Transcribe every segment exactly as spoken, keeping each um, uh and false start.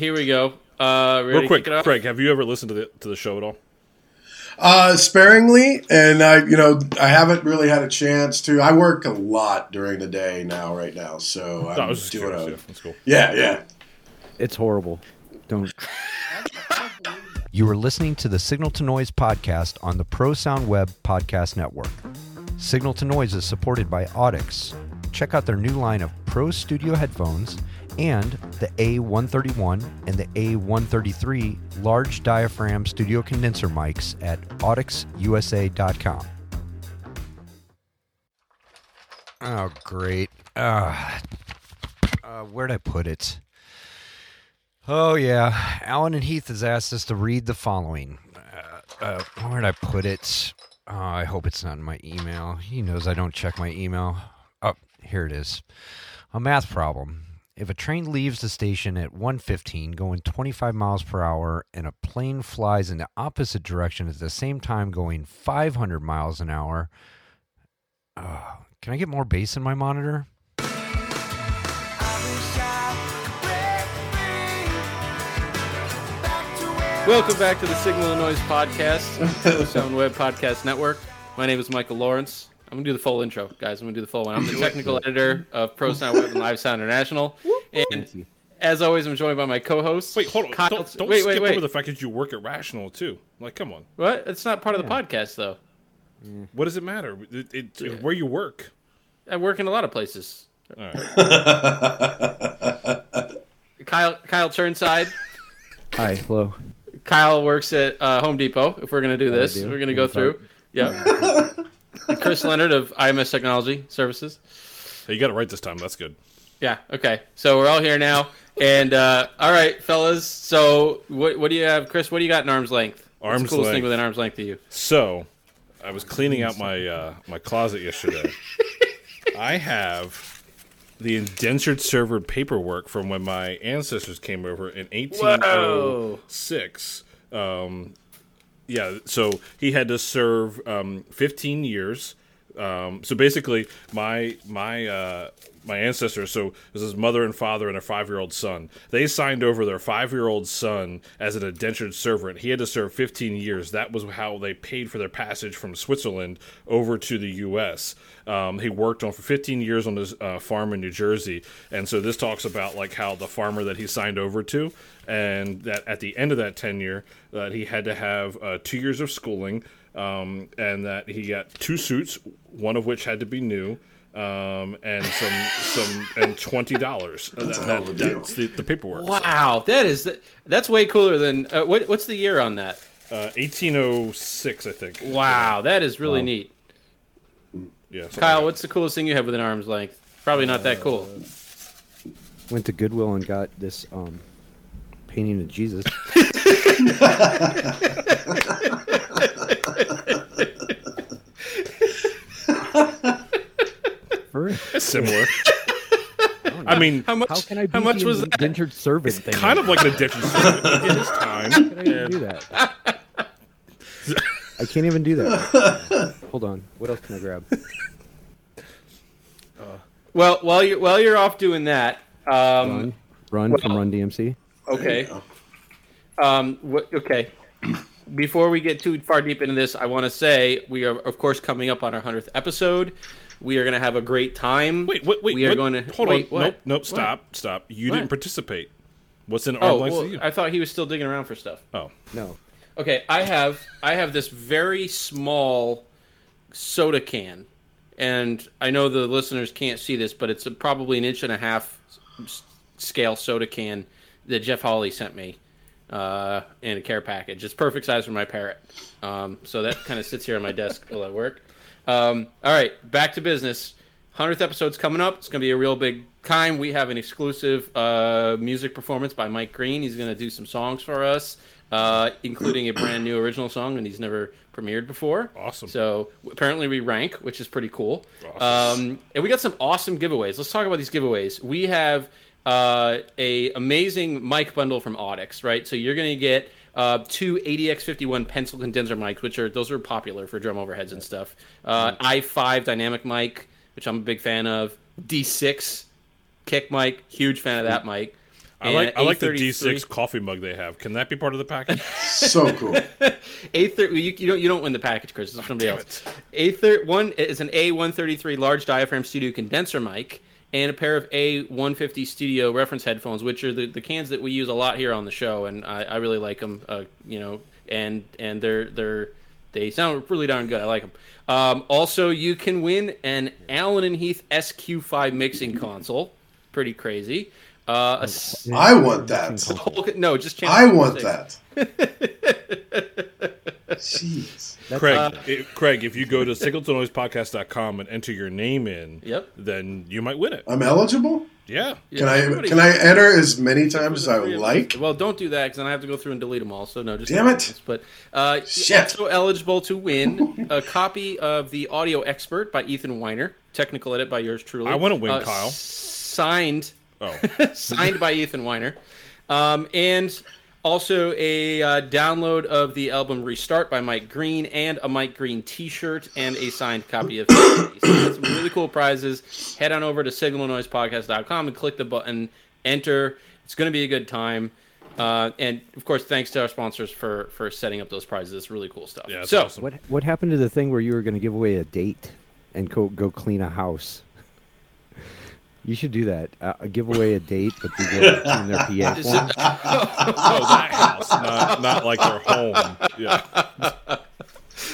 here we go. Uh, Real quick, Craig, have you ever listened to the to the show at all? Uh, sparingly, and I, you know, I haven't really had a chance to. I work a lot during the day now, right now, so I'm no, doing curious, a, yeah. That's cool. yeah, yeah. It's horrible. Don't. You are listening to the Signal to Noise podcast on the Pro Sound Web Podcast Network. Signal to Noise is supported by Audix. Check out their new line of Pro Studio headphones and the A one thirty-one and the A one thirty-three large diaphragm studio condenser mics at Audix U S A dot com. Oh, great. Uh, uh, where'd I put it? Oh, yeah. Alan and Heath has asked us to read the following. Uh, uh, where'd I put it? Uh, I hope it's not in my email. He knows I don't check my email. Oh, here it is. A math problem. If a train leaves the station at one fifteen going twenty-five miles per hour and a plane flies in the opposite direction at the same time going five hundred miles an hour, uh, can I get more bass in my monitor? Welcome back to the Signal to Noise podcast, Sound Web Podcast Network. My name is Michael Lawrence. I'm going to do the full intro, guys. I'm going to do the full one. I'm the technical editor of Pro Sound Web and Live Sound International. And as always, I'm joined by my co-host. Wait, hold on. Kyle. Don't, don't wait, skip wait, wait. over the fact that you work at Rational, too. Like, come on. What? It's not part of the yeah. podcast, though. Mm. What does it matter? It, it, yeah. Where you work. I work in a lot of places. All right. Kyle, Kyle Turnside. Hi, hello. Kyle works at uh, Home Depot, if we're going to do this. Do. We're going to go through. Fun. Yeah. Chris Leonard of I M S Technology Services. Hey, you got it right this time. That's good. Yeah. Okay. So we're all here now. And uh, all right, fellas. So what what do you have, Chris? What do you got in arm's length? Arm's What's the coolest length. thing within arm's length to you? So I was cleaning out my uh, my closet yesterday. I have the indentured server paperwork from when my ancestors came over in eighteen oh six. Um Yeah, so he had to serve um, fifteen years. Um, so basically, my my uh, my ancestors, so this is mother and father and a five-year-old son. They signed over their five-year-old son as an indentured servant. He had to serve fifteen years. That was how they paid for their passage from Switzerland over to the U S. Um, he worked on for fifteen years on his uh, farm in New Jersey. And so this talks about like how the farmer that he signed over to, and that at the end of that tenure, that uh, he had to have uh, two years of schooling, um, and that he got two suits, one of which had to be new, um, and some some and twenty dollars. That's, that, that, that's the, the paperwork. Wow, that is the, that's way cooler than uh, what, what's the year on that? Uh, eighteen oh six, I think. Wow, that is really wow. neat. Yeah, Kyle, like what's the coolest thing you have within arm's length? Probably not uh, that cool. Went to Goodwill and got this. Um, Painting of Jesus. It's similar. I, I mean, how much? How, can I how much was that? Indentured servant thing? Kind of like an indentured servant. It is time. How can I even do that? I can't even do that. Hold on. What else can I grab? Uh, well, while you're while you're off doing that, um, run, run well, from Run D M C. Okay. Um, what, okay. Before we get too far deep into this, I want to say we are, of course, coming up on our hundredth episode. We are going to have a great time. Wait, wait, wait. We are going to hold wait, on. What? Nope, nope. Stop, what? stop. You what? didn't participate. What's in arm's length? Oh, well, I thought he was still digging around for stuff. Oh, no. Okay, I have I have this very small soda can, and I know the listeners can't see this, but it's a, probably an inch and a half scale soda can that Jeff Hawley sent me uh, in a care package. It's perfect size for my parrot. Um, so that kind of sits here on my desk while I work. Um, all right, back to business. hundredth episode's coming up. It's going to be a real big time. We have an exclusive uh, music performance by Mike Green. He's going to do some songs for us, uh, including a brand new original song that he's never premiered before. Awesome. So apparently we rank, which is pretty cool. Awesome. Um, and we got some awesome giveaways. Let's talk about these giveaways. We have... uh a amazing mic bundle from Audix, right? So you're going to get uh two A D X fifty-one pencil condenser mics, which are those are popular for drum overheads and stuff. Uh I five dynamic mic, which I'm a big fan of. D six kick mic, huge fan of that mic. I like, I like the D six coffee mug they have. Can that be part of the package? So cool. A thirty, you, you, don't, you don't win the package, Chris. It's somebody else. A thirty, one is an A one thirty-three large diaphragm studio condenser mic and a pair of A one fifty studio reference headphones, which are the, the cans that we use a lot here on the show, and I, I really like them. Uh, you know, and and they're they're they sound really darn good. I like them. Um, also, you can win an Alan and Heath S Q five mixing console. Pretty crazy. Uh, a, I want that. Whole, no, just channel I want that. Jeez. That's Craig, uh, it, Craig, if you go to signal to noise podcast dot com and enter your name in, yep. then you might win it. I'm eligible? Yeah. Can yeah, I can I enter as many times as I would like? Well, don't do that because then I have to go through and delete them all. So no, just damn it. But uh, shit. You're also eligible to win a copy of The Audio Expert by Ethan Weiner, technical edit by yours truly. I want to win, uh, Kyle. Signed. Oh. Signed by Ethan Weiner. Um, and also a uh, download of the album Restart by Mike Green and a Mike Green t-shirt and a signed copy of so that's some really cool prizes. Head on over to signal noise podcast dot com and click the button, enter. It's going to be a good time. Uh, and, of course, thanks to our sponsors for, for setting up those prizes. It's really cool stuff. Yeah, so awesome. What what happened to the thing where you were going to give away a date and go, go clean a house? You should do that. Uh, give away a date, but you get in their P A. Oh, that house, not, not like their home. Yeah.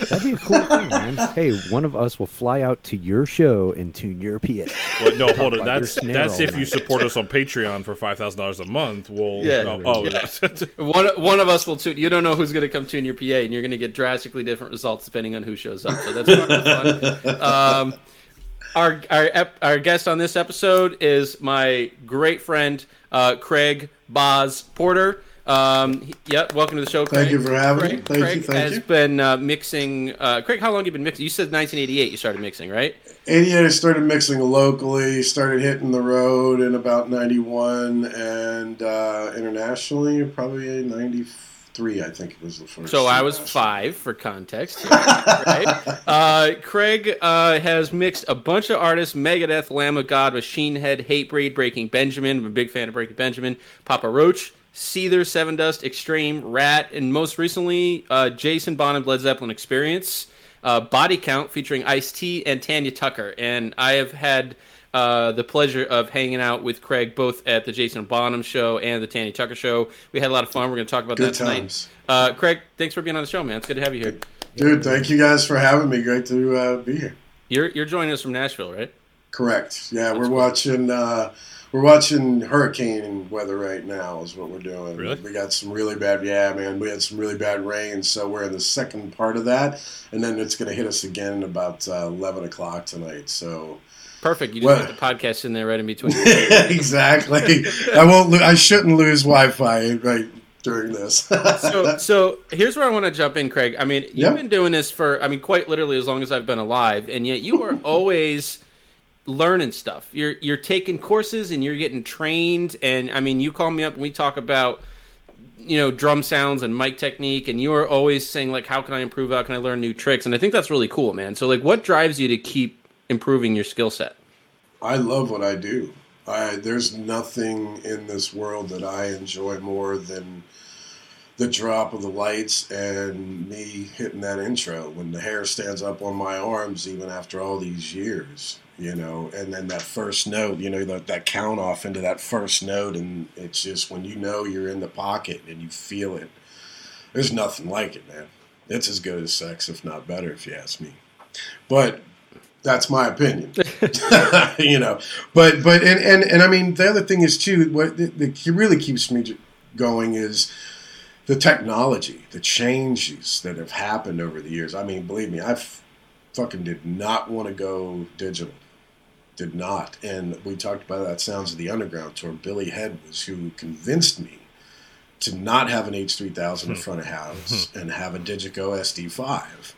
That'd be a cool thing, man. Hey, one of us will fly out to your show and tune your P A. Well, no, hold on. That's that's if night. You support us on Patreon for five thousand dollars a month. We'll yeah. Oh, oh yeah. one one of us will tune. You don't know who's going to come tune your P A, and you're going to get drastically different results depending on who shows up. So that's fun. Um, Our, our our guest on this episode is my great friend, uh, Craig Bosporter. Um, he, yeah, welcome to the show, Craig. Thank you for having Craig, me. Thank Craig you, thank has you. been uh, mixing. Uh, Craig, how long have you been mixing? You said nineteen eighty-eight you started mixing, right? eighty-eight I started mixing locally, started hitting the road in about ninety-one, and uh, internationally probably ninety-four. Three, I think it was the first. So I was five for context. Right? uh, Craig uh, has mixed a bunch of artists: Megadeth, Lamb of God, Machine Head, Hatebreed, Breaking Benjamin. I'm a big fan of Breaking Benjamin. Papa Roach, Seether, Seven Dust, Extreme, Rat, and most recently uh, Jason Bonham, Led Zeppelin Experience, uh, Body Count featuring Ice-T and Tanya Tucker. And I have had Uh, the pleasure of hanging out with Craig both at the Jason Bonham show and the Tanya Tucker show. We had a lot of fun. We're going to talk about good that times. tonight. Uh, Craig, thanks for being on the show, man. It's good to have you here. Dude, thank you guys for having me. Great to uh, be here. You're you're joining us from Nashville, right? Correct. Yeah, That's we're cool. watching uh, we're watching hurricane weather right now is what we're doing. Really? We got some really bad, yeah, man. We had some really bad rain, so we're in the second part of that, and then it's going to hit us again about uh, eleven o'clock tonight, so... Perfect. You just well, put the podcast in there right in between. Exactly. I won't. Lo- I shouldn't lose Wi-Fi right during this. so, so here's where I want to jump in, Craig. I mean, you've yep. been doing this for, I mean, quite literally as long as I've been alive, and yet you are always learning stuff. You're you're taking courses and you're getting trained. And I mean, you call me up and we talk about, you know, drum sounds and mic technique, and you are always saying like, how can I improve? How can I learn new tricks? And I think that's really cool, man. So like, what drives you to keep improving your skill set? I love what I do. I, there's nothing in this world that I enjoy more than the drop of the lights and me hitting that intro when the hair stands up on my arms, even after all these years, you know, and then that first note, you know, that, that count off into that first note. And it's just when you know you're in the pocket and you feel it, there's nothing like it, man. It's as good as sex, if not better, if you ask me. But that's my opinion, you know, but, but, and, and, and I mean, the other thing is too, what the, the really keeps me going is the technology, the changes that have happened over the years. I mean, believe me, I fucking did not want to go digital, did not. And we talked about that Sounds of the Underground tour. Billy Head was who convinced me to not have an H three thousand in front of house and have a Digico S D five.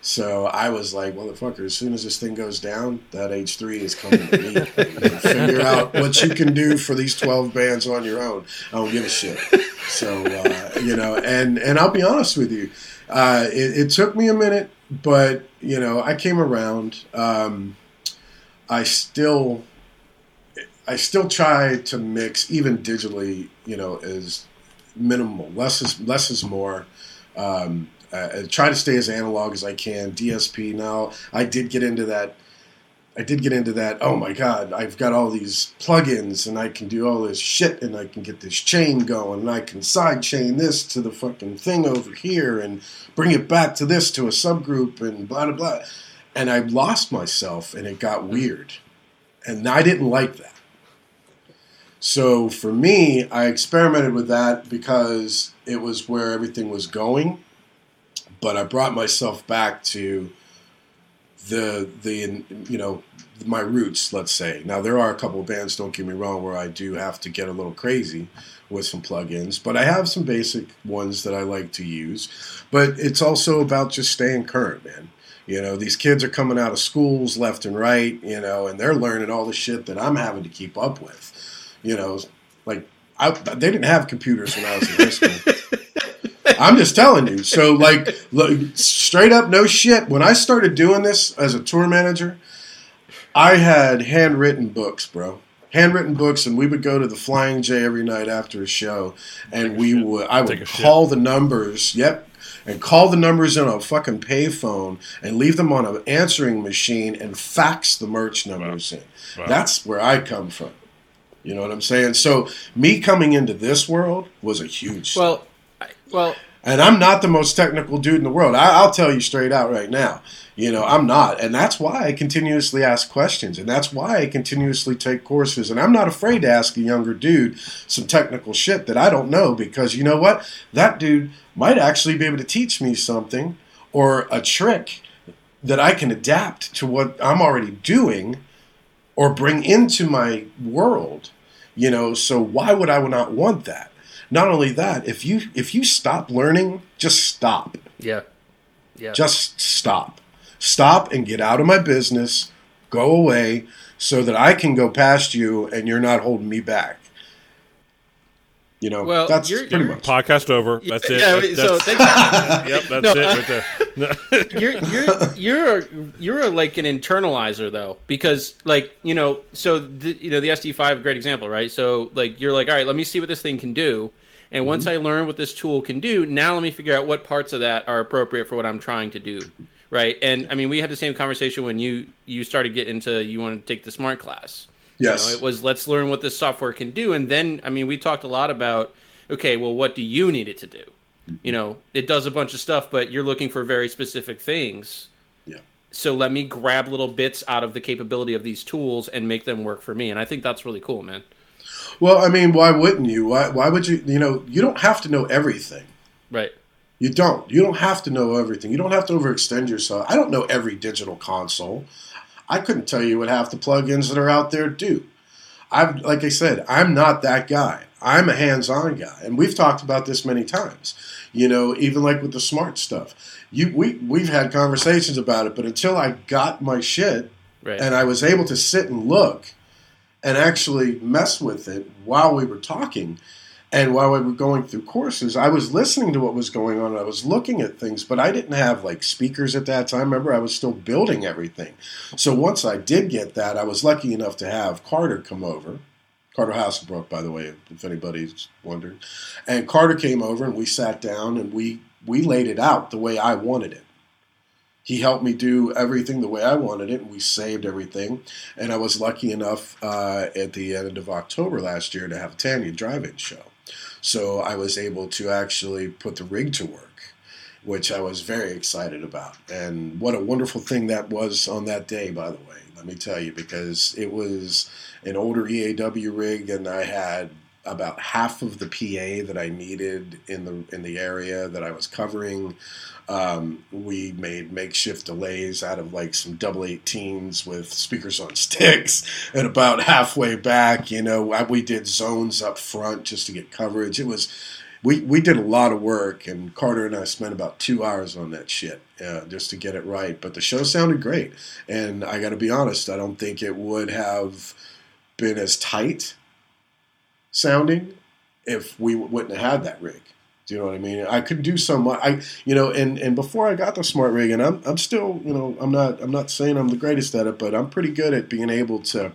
So I was like, well, fucker, as soon as this thing goes down, that H three is coming to me. Figure out what you can do for these twelve bands on your own. I don't give a shit. So, uh, you know, and, and I'll be honest with you. Uh, it, it took me a minute, but, you know, I came around. Um, I still, I still try to mix, even digitally, you know, as minimal. Less is less is more. Um, I try to stay as analog as I can. D S P now. I did get into that. I did get into that. Oh my God! I've got all these plugins, and I can do all this shit, and I can get this chain going, and I can side chain this to the fucking thing over here, and bring it back to this to a subgroup, and blah blah blah. And I lost myself, and it got weird, and I didn't like that. So for me, I experimented with that because it was where everything was going, but I brought myself back to the, the you know, my roots, let's say. Now, there are a couple of bands, don't get me wrong, where I do have to get a little crazy with some plugins, but I have some basic ones that I like to use. But it's also about just staying current, man. You know, these kids are coming out of schools left and right, you know, and they're learning all the shit that I'm having to keep up with. You know, like, I, they didn't have computers when I was in high school. I'm just telling you. So, like, look, straight up, no shit. When I started doing this as a tour manager, I had handwritten books, bro. Handwritten books, and we would go to the Flying J every night after a show, and Take we would. I would call shit. the numbers. Yep. And call the numbers in a fucking payphone and leave them on an answering machine and fax the merch numbers wow. in. Wow. That's where I come from. You know what I'm saying? So me coming into this world was a huge step. Well, I, well, and I'm not the most technical dude in the world. I, I'll tell you straight out right now. You know, I'm not. And that's why I continuously ask questions. And that's why I continuously take courses. And I'm not afraid to ask a younger dude some technical shit that I don't know. Because you know what? That dude might actually be able to teach me something or a trick that I can adapt to what I'm already doing or bring into my world, you know, so why would I not want that? Not only that, if you if you stop learning, just stop. Yeah. Yeah. Just stop. Stop and get out of my business, go away, so that I can go past you and you're not holding me back. You know, well, that's you're, pretty you're, much. Podcast over. That's it. Yeah, that's, so that's, yep, that's no, it right there. you're you're you're a, you're a, like an internalizer though, because like you know, so the, you know the S D five, great example, right? So like you're like, all right, let me see what this thing can do, and mm-hmm. once I learn what this tool can do, now let me figure out what parts of that are appropriate for what I'm trying to do, right? And I mean, we had the same conversation when you you started getting into you wanted to take the smart class. Yes. You know, it was, let's learn what this software can do. And then, I mean, we talked a lot about, okay, well, what do you need it to do? You know, it does a bunch of stuff, but you're looking for very specific things. Yeah. So let me grab little bits out of the capability of these tools and make them work for me. And I think that's really cool, man. Well, I mean, why wouldn't you? Why, why would you, you know, you don't have to know everything. Right. You don't. You don't have to know everything. You don't have to overextend yourself. I don't know every digital console. I couldn't tell you what half the plugins that are out there do. I've, like I said, I'm not that guy. I'm a hands-on guy, and we've talked about this many times. You know, even like with the smart stuff, you we we've had conversations about it. But until I got my shit right. and I was able to sit and look and actually mess with it while we were talking and while we were going through courses, I was listening to what was going on. And I was looking at things, but I didn't have like speakers at that time. Remember, I was still building everything. So once I did get that, I was lucky enough to have Carter come over. Carter Hasselbrook, by the way, if anybody's wondering. And Carter came over and we sat down and we, we laid it out the way I wanted it. He helped me do everything the way I wanted it, and we saved everything. And I was lucky enough uh, at the end of October last year to have a Tanya drive-in show. So I was able to actually put the rig to work, which I was very excited about. And what a wonderful thing that was on that day, by the way, let me tell you, because it was an older E A W rig, and I had about half of the P A that I needed in the in the area that I was covering. Um, we made makeshift delays out of like some double eighteens with speakers on sticks, and about halfway back, you know, we did zones up front just to get coverage. It was, we, we did a lot of work, and Carter and I spent about two hours on that shit uh, just to get it right. But the show sounded great, and I got to be honest, I don't think it would have been as tight sounding if we wouldn't have had that rig. Do you know what I mean? I could do so much. I, you know, and, and before I got the smart rig, and I'm I'm still, you know, I'm not I'm not saying I'm the greatest at it, but I'm pretty good at being able to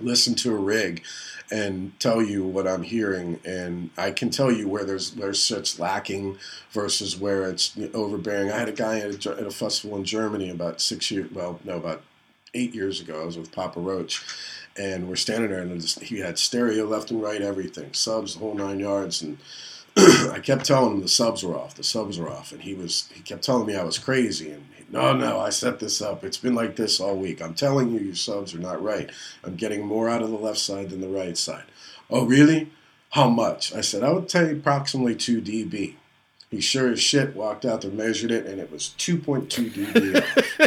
listen to a rig and tell you what I'm hearing, and I can tell you where there's there's such lacking versus where it's overbearing. I had a guy at a, at a festival in Germany about six years, well, no, about eight years ago. I was with Papa Roach, and we're standing there, and he had stereo left and right, everything, subs, the whole nine yards, and I kept telling him the subs were off, the subs were off, and he was he kept telling me I was crazy, and he, no, no, I set this up. It's been like this all week. I'm telling you, your subs are not right. I'm getting more out of the left side than the right side. Oh, really? How much? I said, I would tell you approximately two decibels. He sure as shit walked out there, measured it, and it was two point two decibels.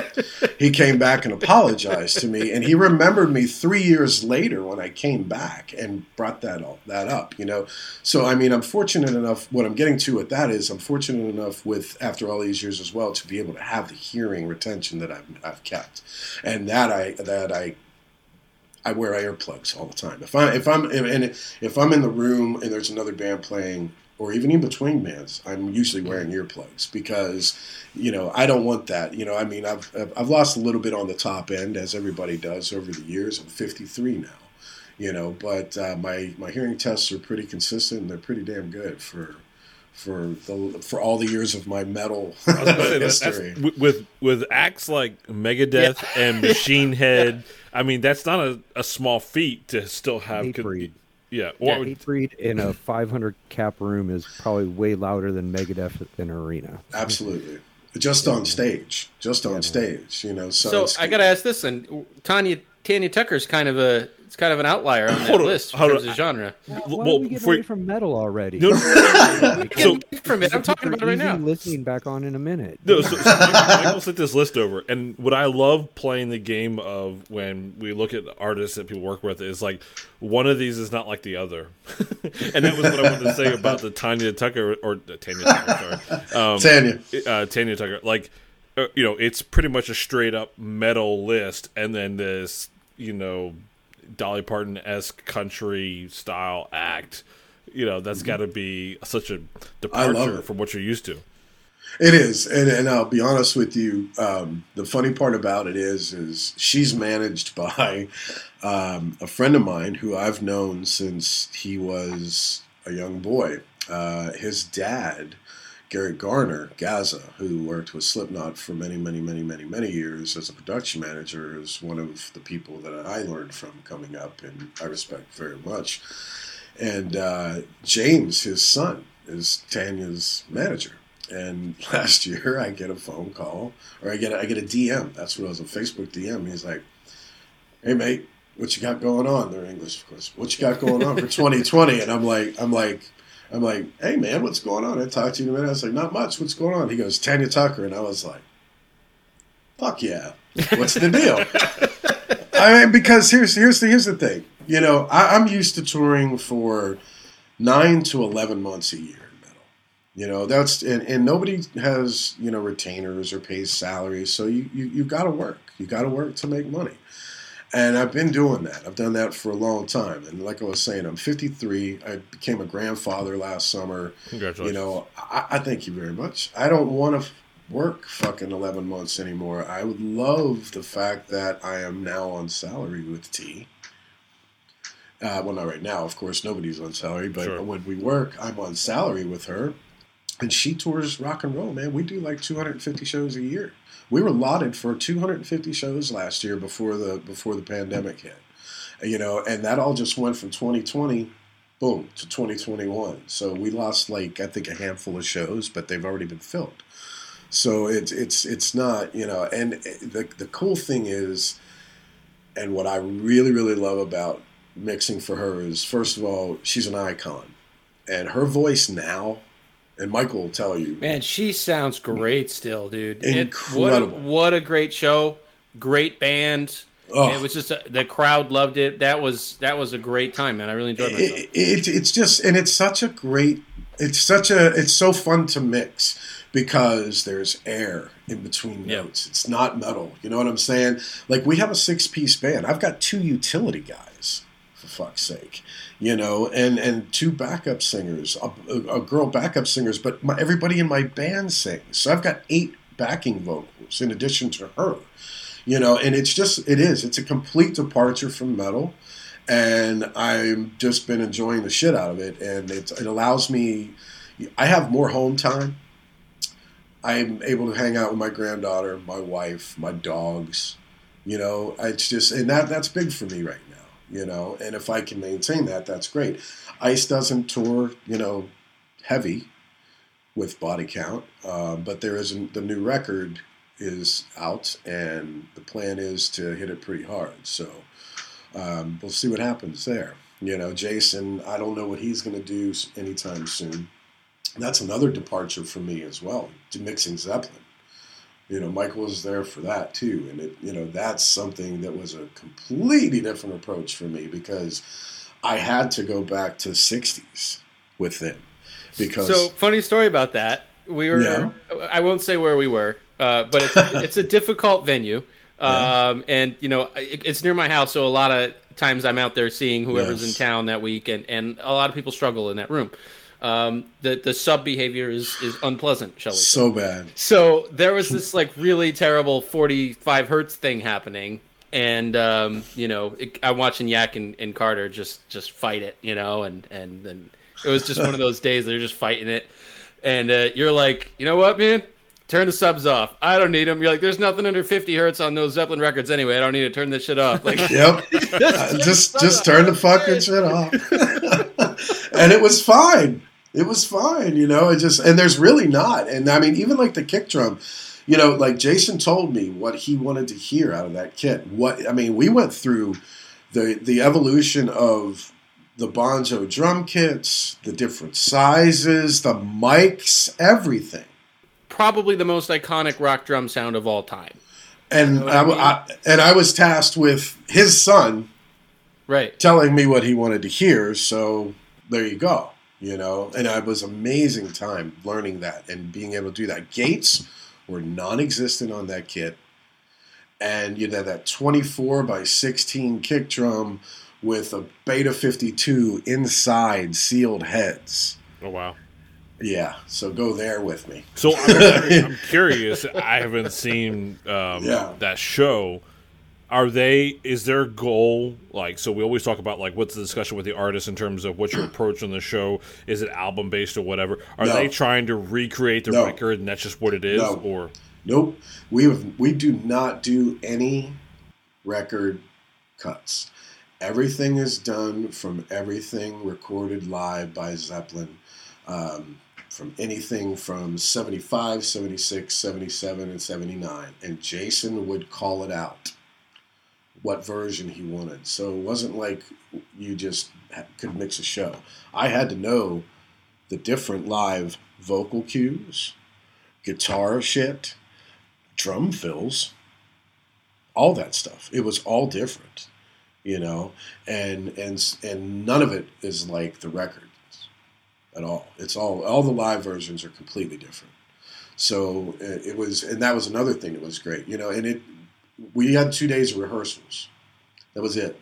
He came back and apologized to me, and he remembered me three years later when I came back and brought that all that up, you know. So, I mean, I'm fortunate enough, what I'm getting to with that is I'm fortunate enough with, after all these years as well, to be able to have the hearing retention that I've, I've kept. And that I, that I, I wear earplugs all the time. If I, if I'm, if, and if I'm in the room and there's another band playing, or even in between bands, I'm usually wearing earplugs because, you know, I don't want that. You know, I mean, I've I've lost a little bit on the top end, as everybody does over the years. I'm fifty-three now, you know, but uh, my my hearing tests are pretty consistent and they're pretty damn good for for the for all the years of my metal I was gonna say, history. That, that's, with with acts like Megadeth yeah. and Machine Head, I mean, that's not a, a small feat to still have. Good, Yeah, yeah Hatebreed in a five hundred cap room is probably way louder than Megadeth in an arena. Absolutely, just yeah. on stage, just on yeah. stage, you know. So, so I got to ask this, and Tanya Tanya Tucker's kind of a it's kind of an outlier on that list in terms of genre. Well, why well, are we getting away from metal already? No, so, from it. I'm talking about it right now. Listening back on in a minute. No, so, so Michael sent this list over, and what I love playing the game of when we look at artists that people work with is like one of these is not like the other, and that was what I wanted to say about the Tanya Tucker or uh, Tanya Tucker, sorry, um, Tanya uh, Tanya Tucker. Like, uh, you know, it's pretty much a straight up metal list, and then this, you know, Dolly Parton-esque country style act, you know, that's mm-hmm. got to be such a departure from what you're used to. It is, and, and I'll be honest with you. Um, the funny part about it is, is she's managed by um, a friend of mine who I've known since he was a young boy. Uh, his dad, Gary Garner, Gaza, who worked with Slipknot for many, many, many, many, many years as a production manager, is one of the people that I learned from coming up, and I respect very much. And uh, James, his son, is Tanya's manager. And last year, I get a phone call, or I get a, I get a D M. That's what I was, a Facebook D M. He's like, "Hey, mate, what you got going on?" They're English, of course. "What you got going on for twenty twenty?" And I'm like, I'm like. I'm like, "Hey, man, what's going on? I talked to you in a minute." I was like, "Not much. What's going on?" He goes, "Tanya Tucker." And I was like, fuck yeah. What's the deal? I mean, because here's here's the, here's the thing. You know, I, I'm used to touring for nine to eleven months a year in metal. You know, that's and, and nobody has, you know, retainers or pays salaries. So you, you, you got to work. You got to work to make money. And I've been doing that. I've done that for a long time. And like I was saying, I'm fifty-three. I became a grandfather last summer. Congratulations. You know, I, I thank you very much. I don't want to f- work fucking eleven months anymore. I would love the fact that I am now on salary with T. Uh, well, not right now. Of course, nobody's on salary. But sure. When we work, I'm on salary with her. And she tours rock and roll, man. We do like two hundred fifty shows a year. We were lauded for two hundred fifty shows last year before the before the pandemic hit, you know, and that all just went from twenty twenty, boom, to twenty twenty-one. So we lost like I think a handful of shows, but they've already been filled. So it's it's it's not, you know, and the the cool thing is, and what I really really love about mixing for her is, first of all, she's an icon, and her voice now. And Michael will tell you. Man, she sounds great still, dude. Incredible. It, what, a, what a great show. Great band. Oh. It was just a, the crowd loved it. That was that was a great time, man. I really enjoyed myself. It, it, it's just and it's such a great it's such a it's so fun to mix because there's air in between notes. Yep. It's not metal. You know what I'm saying? Like we have a six-piece band. I've got two utility guys, for fuck's sake. You know, and, and two backup singers, a, a girl backup singers, but my, everybody in my band sings. So I've got eight backing vocals in addition to her, you know, and it's just, it is, it's a complete departure from metal. and I've just been enjoying the shit out of it. And it, it allows me, I have more home time. I'm able to hang out with my granddaughter, my wife, my dogs, you know, it's just, and that that's big for me right now, you know, and if I can maintain that, that's great. Ice doesn't tour, you know, heavy with Body Count, uh, but there isn't, the new record is out and the plan is to hit it pretty hard. So um, we'll see what happens there. You know, Jason, I don't know what he's going to do anytime soon. That's another departure for me as well, to mixing Zeppelin. You know, Michael was there for that too. And, it, you know, that's something that was a completely different approach for me because I had to go back to sixties with them. Because so, funny story about that. We were, yeah. I won't say where we were, uh, but it's, it's a difficult venue. Um, yeah. And, you know, it, it's near my house, so a lot of times I'm out there seeing whoever's yes. in town that week, and, and a lot of people struggle in that room. Um, the, the sub behavior is, is unpleasant, shall we say. So bad. So there was this like really terrible forty-five hertz thing happening. And, um, you know, it, I'm watching Yak and, and Carter just, just fight it, you know, and, and, and it was just one of those days they're just fighting it. And, uh, you're like, you know what, man, turn the subs off. I don't need them. You're like, there's nothing under fifty hertz on those Zeppelin records anyway. I don't need to turn this shit off. Like, yep. just, uh, just, just turn the fucking shit off. And it was fine. It was fine, you know, it just, and there's really not. And I mean, even like the kick drum, you know, like Jason told me what he wanted to hear out of that kit. What, I mean, we went through the, the evolution of the banjo drum kits, the different sizes, the mics, everything. Probably the most iconic rock drum sound of all time. And you know I, I, mean? I and I was tasked with his son, right, telling me what he wanted to hear. So there you go. You know, and it was amazing time learning that and being able to do that. Gates were non-existent on that kit. And, you know, that twenty-four by sixteen kick drum with a Beta fifty-two inside sealed heads. Oh, wow. Yeah, so go there with me. So I'm, I'm curious. I haven't seen um, yeah. that show. Are they, is their goal, like, so we always talk about, like, what's the discussion with the artist in terms of what's your approach on the show? Is it album-based or whatever? Are no. they trying to recreate the no. record and that's just what it is? No. Or Nope. We have, we do not do any record cuts. Everything is done from everything recorded live by Zeppelin, um, from anything from seventy-five, seventy-six, seventy-seven, and seventy-nine. And Jason would call it out, what version he wanted. So it wasn't like you just could mix a show. I had to know the different live vocal cues, guitar shit, drum fills, all that stuff. It was all different, you know, and and and none of it is like the records at all. It's all, all the live versions are completely different. So it was, and that was another thing that was great, you know, and it, we had two days of rehearsals. That was it.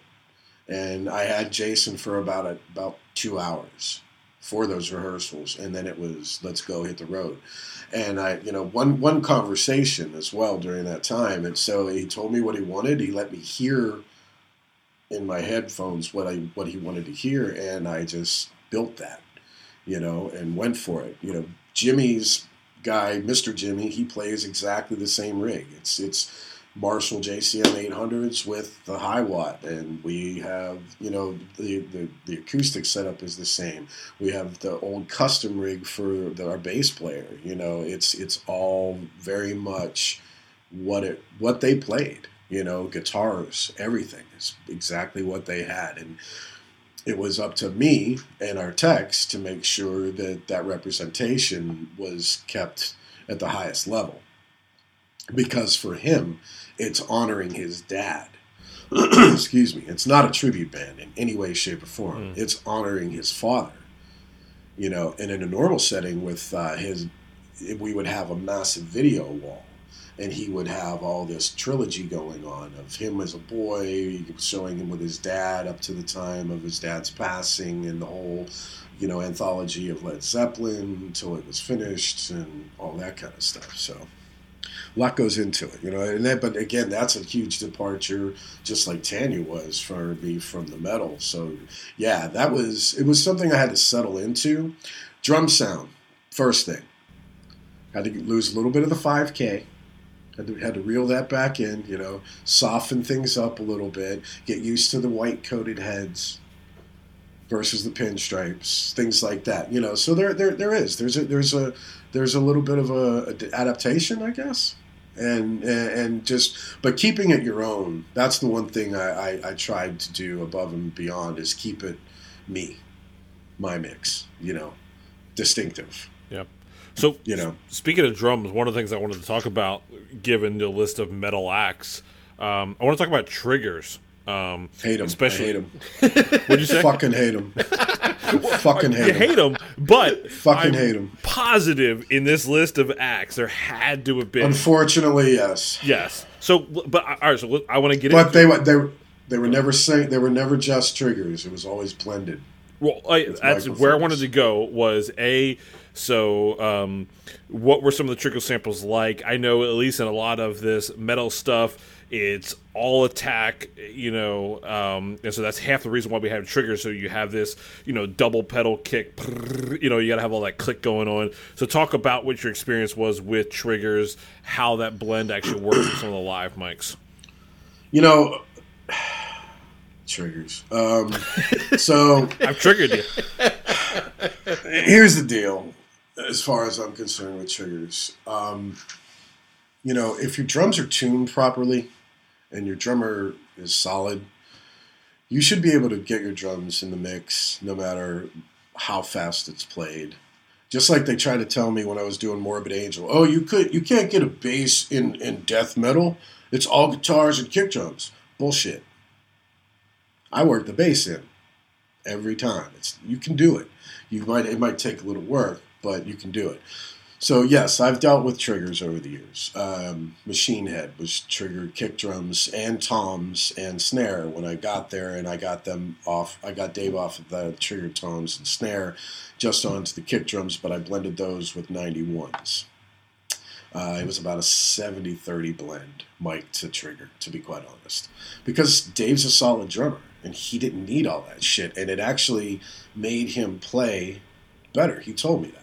And I had Jason for about a, about two hours for those rehearsals. And then it was, let's go hit the road. And I, you know, one, one conversation as well during that time. And so he told me what he wanted. He let me hear in my headphones what I, what he wanted to hear. And I just built that, you know, and went for it. You know, Jimmy's guy, Mister Jimmy, he plays exactly the same rig. It's, it's, Marshall J C M eight hundreds with the high watt, and we have, you know, the, the, the acoustic setup is the same. We have the old custom rig for the, our bass player. You know, it's it's all very much what it what they played. You know, guitars, everything is exactly what they had, and it was up to me and our techs to make sure that that representation was kept at the highest level. Because for him, it's honoring his dad. Excuse me. It's not a tribute band in any way, shape, or form. Mm. It's honoring his father. You know, and in a normal setting with uh, his, we would have a massive video wall. And he would have all this trilogy going on of him as a boy, showing him with his dad up to the time of his dad's passing, and the whole, you know, anthology of Led Zeppelin until it was finished and all that kind of stuff. So a lot goes into it, you know. And that, but again, that's a huge departure, just like Tanya was for me from the metal. So yeah, that was it was something I had to settle into. Drum sound, first thing. Had to lose a little bit of the five K. Had to, had to reel that back in, you know, soften things up a little bit, get used to the white-coated heads versus the pinstripes, things like that, you know. So there, there, there is. There's a, there's a, there's a little bit of a, a adaptation, I guess, and, and and just, but keeping it your own. That's the one thing I, I, I tried to do above and beyond, is keep it me, my mix, you know, distinctive. Yep. So, you know, speaking of drums, one of the things I wanted to talk about, given the list of metal acts, um, I want to talk about triggers. Um, hate them. Especially, I hate them. What'd you say? Fucking hate them. Fucking hate them. You hate them, but fucking I'm hate them. Positive in this list of acts, there had to have been. Unfortunately, yes. Yes. So, but all right. So I want to get. But into But they were they they were never sing, They were never just triggers. It was always blended. Well, I, that's where I wanted to go. Was a so. Um, what were some of the trigger samples like? I know at least in a lot of this metal stuff, it's all attack, you know, um, and so that's half the reason why we have triggers. So you have this, you know, double pedal kick, you know, you got to have all that click going on. So talk about what your experience was with triggers, how that blend actually works with some of the live mics. You know, triggers. Um, so I've triggered you. Here's the deal, as far as I'm concerned with triggers. Um, you know, if your drums are tuned properly, and your drummer is solid, you should be able to get your drums in the mix no matter how fast it's played. Just like they tried to tell me when I was doing Morbid Angel, oh, you could you can't get a bass in, in death metal. It's all guitars and kick drums. Bullshit. I work the bass in every time. It's you can do it. You might it might take a little work, but you can do it. So, yes, I've dealt with triggers over the years. Um, Machine Head was triggered kick drums and toms and snare when I got there, and I got them off. I got Dave off of the triggered toms and snare just onto the kick drums, but I blended those with ninety-ones. Uh, it was about a seventy thirty blend, mic to trigger, to be quite honest, because Dave's a solid drummer, and he didn't need all that shit, and it actually made him play better. He told me that.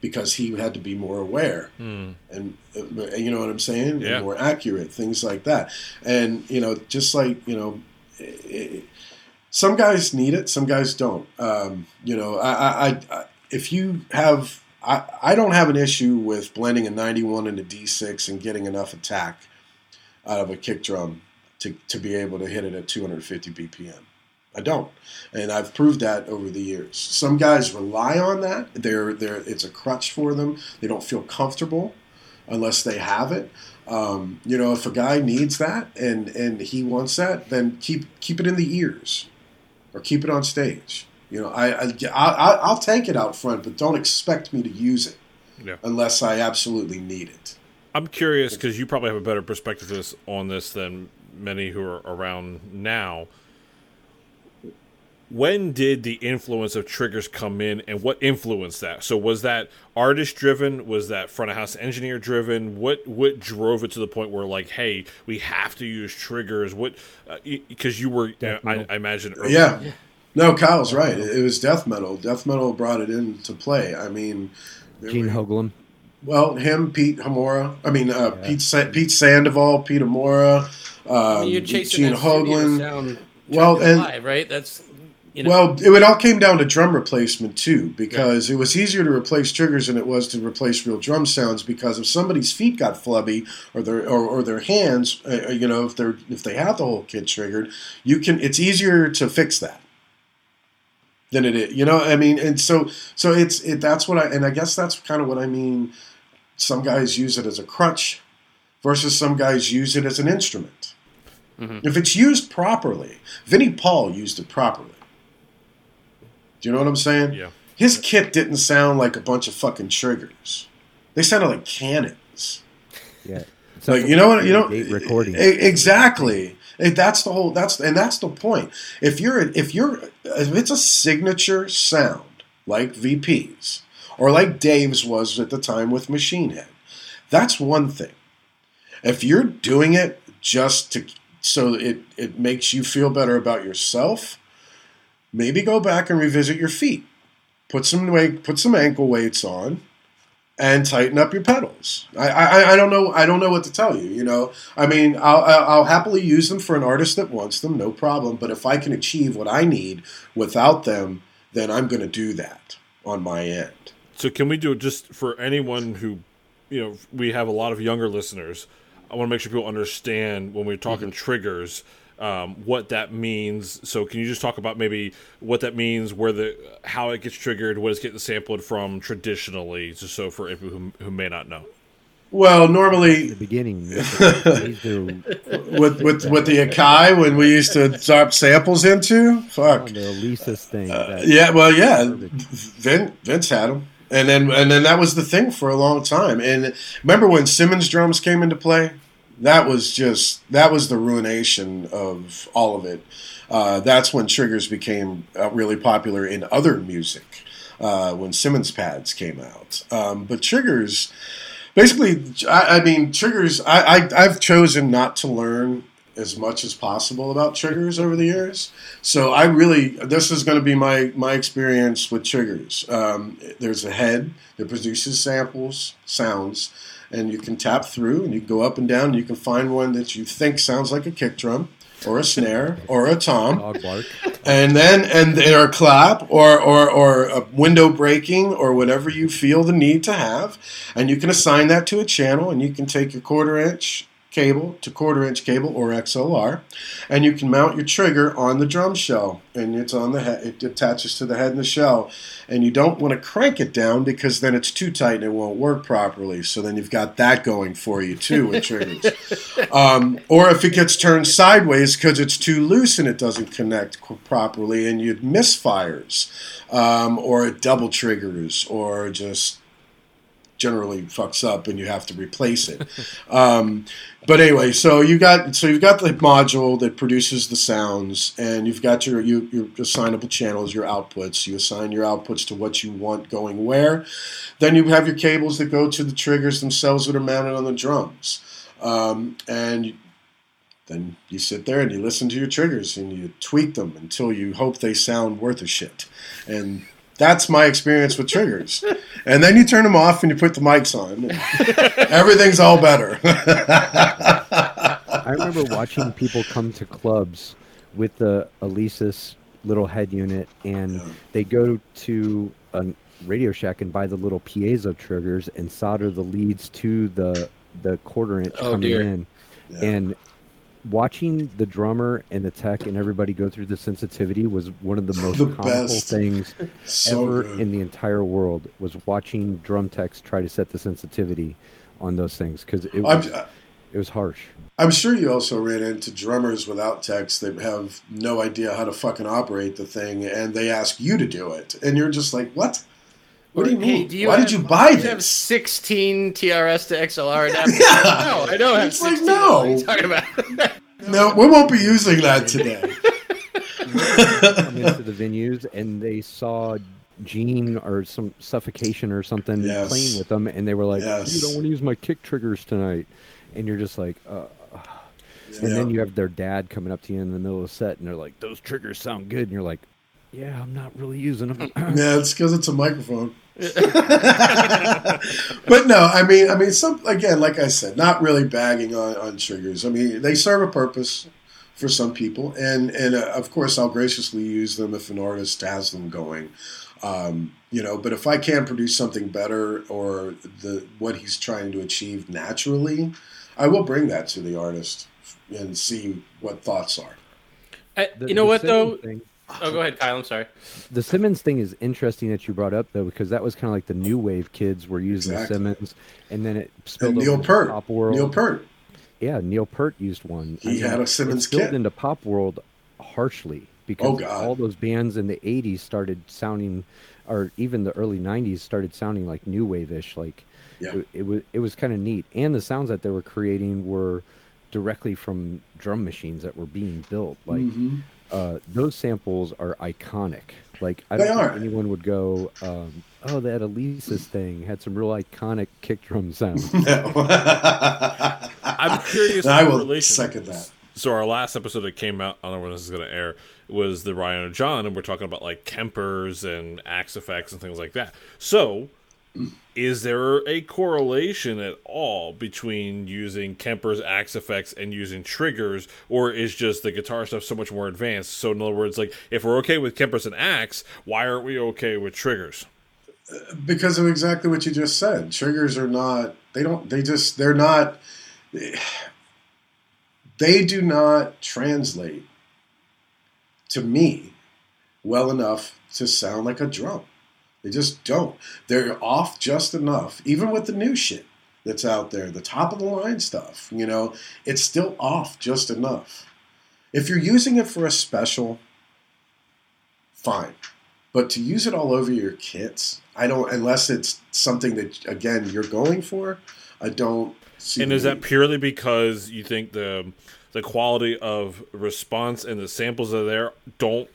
Because he had to be more aware mm. and, uh, you know what I'm saying? Yeah. And more accurate, things like that. And, you know, just like, you know, it, it, some guys need it, some guys don't. Um, you know, I, I, I if you have, I, I don't have an issue with blending a ninety-one and a D six and getting enough attack out of a kick drum to, to be able to hit it at two hundred fifty B P M. I don't, and I've proved that over the years. Some guys rely on that. They're, they're, it's a crutch for them. They don't feel comfortable unless they have it. Um, you know, if a guy needs that and, and he wants that, then keep keep it in the ears or keep it on stage. You know, I, I, I, I'll tank it out front, but don't expect me to use it yeah. unless I absolutely need it. I'm curious because you probably have a better perspective this, on this than many who are around now. When did the influence of triggers come in, and what influenced that? So was that artist-driven? Was that front-of-house engineer-driven? What what drove it to the point where, like, hey, we have to use triggers? What because uh, you were, uh, I, I imagine. Early. Yeah. No, Kyle's right. It, it was death metal. Death metal brought it into play. I mean. Gene Hoglan. Well, him, Pete Hamora. I mean, uh, yeah. Pete Pete Sandoval, Pete Hamora, um, Gene Hoglan. Well, and live, right? That's. You know? Well, it, it all came down to drum replacement, too, because yeah. it was easier to replace triggers than it was to replace real drum sounds, because if somebody's feet got flubby or their or, or their hands, uh, you know, if they're if they have the whole kit triggered, you can. It's easier to fix that than it is, you know. I mean, and so so it's it. That's what I and I guess that's kind of what I mean. Some guys use it as a crutch, versus some guys use it as an instrument. Mm-hmm. If it's used properly, Vinnie Paul used it properly. Do you know what I'm saying? Yeah. His kit didn't sound like a bunch of fucking triggers. They sounded like cannons. Yeah. Like you know what you know recording. Exactly. That's the whole that's and that's the point. If you're if you're if it's a signature sound like V P's or like Dave's was at the time with Machine Head, That's one thing. If you're doing it just to so it, it makes you feel better about yourself, maybe go back and revisit your feet. Put some weight, put some ankle weights on, and tighten up your pedals. I, I I don't know I don't know what to tell you. You know, I mean, I'll I'll happily use them for an artist that wants them, no problem. But if I can achieve what I need without them, then I'm going to do that on my end. So can we do it just for anyone who, you know, we have a lot of younger listeners. I want to make sure people understand when we're talking mm-hmm. triggers. Um, what that means. So can you just talk about maybe what that means, where the how it gets triggered, what it's getting sampled from traditionally, just so for people who, who may not know? Well, normally... In the beginning. with with with the Akai, when we used to drop samples into? Fuck. Oh, the Elisa's thing. Uh, yeah, well, yeah. Vin, Vince had them. And then, and then that was the thing for a long time. And remember when Simmons drums came into play? That was just, that was the ruination of all of it. Uh, that's when triggers became uh, really popular in other music, uh, when Simmons pads came out. Um, but triggers, basically, I, I mean, triggers, I, I, I've chosen not to learn as much as possible about triggers over the years. So I really, this is going to be my, my experience with triggers. Um, there's a head that produces samples, sounds, and you can tap through, and you can go up and down, and you can find one that you think sounds like a kick drum, or a snare, or a tom, dog bark. and then and or a clap, or or or a window breaking, or whatever you feel the need to have, and you can assign that to a channel, and you can take your quarter inch cable to quarter inch cable or X L R, and you can mount your trigger on the drum shell, and it's on the head. It attaches to the head and the shell, and you don't want to crank it down because then it's too tight and it won't work properly. So then you've got that going for you too with triggers. Um, or if it gets turned sideways because it's too loose and it doesn't connect properly, and you misfires, um, or it double triggers, or just generally fucks up and you have to replace it. Um, but anyway, so you got so you've got the module that produces the sounds, and you've got your you, your assignable channels, your outputs. You assign your outputs to what you want going where. Then you have your cables that go to the triggers themselves that are mounted on the drums, um, and you, then you sit there and you listen to your triggers and you tweak them until you hope they sound worth a shit. And that's my experience with triggers. And then you turn them off and you put the mics on. Everything's all better. I remember watching people come to clubs with the Alesis little head unit, and yeah. they go to a Radio Shack and buy the little piezo triggers and solder the leads to the, the quarter inch oh, coming dear. in. Yeah. And watching the drummer and the tech and everybody go through the sensitivity was one of the most the comical best. things so ever good. in the entire world, was watching drum techs try to set the sensitivity on those things, because it was I'm, it was harsh. I'm sure you also ran into drummers without techs that have no idea how to fucking operate the thing, and they ask you to do it, and you're just like, what? What do you mean? Hey, do you Why have, did you buy you this? You have sixteen T R S to X L R. And yeah. No, I don't have it's sixteen. Like, no. What are you talking about? No, we won't be using that today. Come into the venues, and they saw Gene or some Suffocation or something yes. playing with them, and they were like, yes. you don't want to use my kick triggers tonight. And you're just like, uh. Yeah. And then you have their dad coming up to you in the middle of the set, and they're like, those triggers sound good. And you're like, yeah, I'm not really using them. Yeah, it's because it's a microphone. But no, I mean, I mean, some again, like I said, not really bagging on, on triggers. I mean, they serve a purpose for some people, and and uh, of course, I'll graciously use them if an artist has them going, um, you know. But if I can produce something better or the what he's trying to achieve naturally, I will bring that to the artist and see what thoughts are. I, you the, know the what though. Thing. Oh, go ahead, Kyle. I'm sorry. The Simmons thing is interesting that you brought up, though, because that was kind of like the new wave kids were using exactly. the Simmons, and then it spilled and Neil over Peart. into pop world. Neil Peart. Yeah, Neil Peart used one. He I mean, had a Simmons kit. It spilled into pop world harshly because oh, all those bands in the eighties started sounding, or even the early nineties started sounding like new wave-ish. Like yeah. it, it was, it was kind of neat, and the sounds that they were creating were directly from drum machines that were being built. Like. Mm-hmm. Uh, those samples are iconic. Like, I don't think anyone would go, um, oh, that Elisa's thing had some real iconic kick drum sounds. No. I'm curious. I will second that. So our last episode that came out, I don't know when this is going to air, was the Ryan and John, and we're talking about like Kempers and Axe Effects and things like that. So is there a correlation at all between using Kempers, Axe Effects, and using triggers, or is just the guitar stuff so much more advanced? So in other words, like if we're okay with Kempers and Axe, why aren't we okay with triggers? Because of exactly what you just said. Triggers are not, they don't, they just, they're not... They do not translate to me well enough to sound like a drum. They just don't. They're off just enough, even with the new shit that's out there, the top of the line stuff, you know, it's still off just enough. If you're using it for a special, fine. But to use it all over your kits, I don't, unless it's something that, again, you're going for, I don't. And is that purely because you think the the quality of response and the samples that are there don't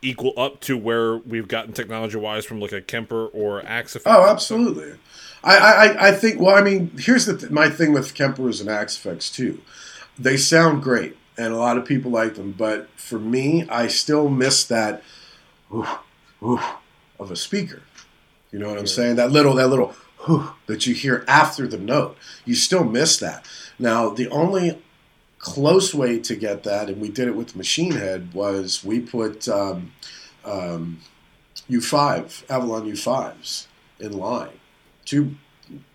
equal up to where we've gotten technology-wise from like a Kemper or Axe Effects? Oh, absolutely. I, I, I think, well, I mean, here's the th- my thing with Kempers and Axe Effects too. They sound great, and a lot of people like them, but for me, I still miss that oof, oof of a speaker. You know what I'm yeah. saying? That little, that little... that you hear after the note. You still miss that. Now, the only close way to get that, and we did it with Machine Head, was we put um, um, U five, Avalon U fives in line, two,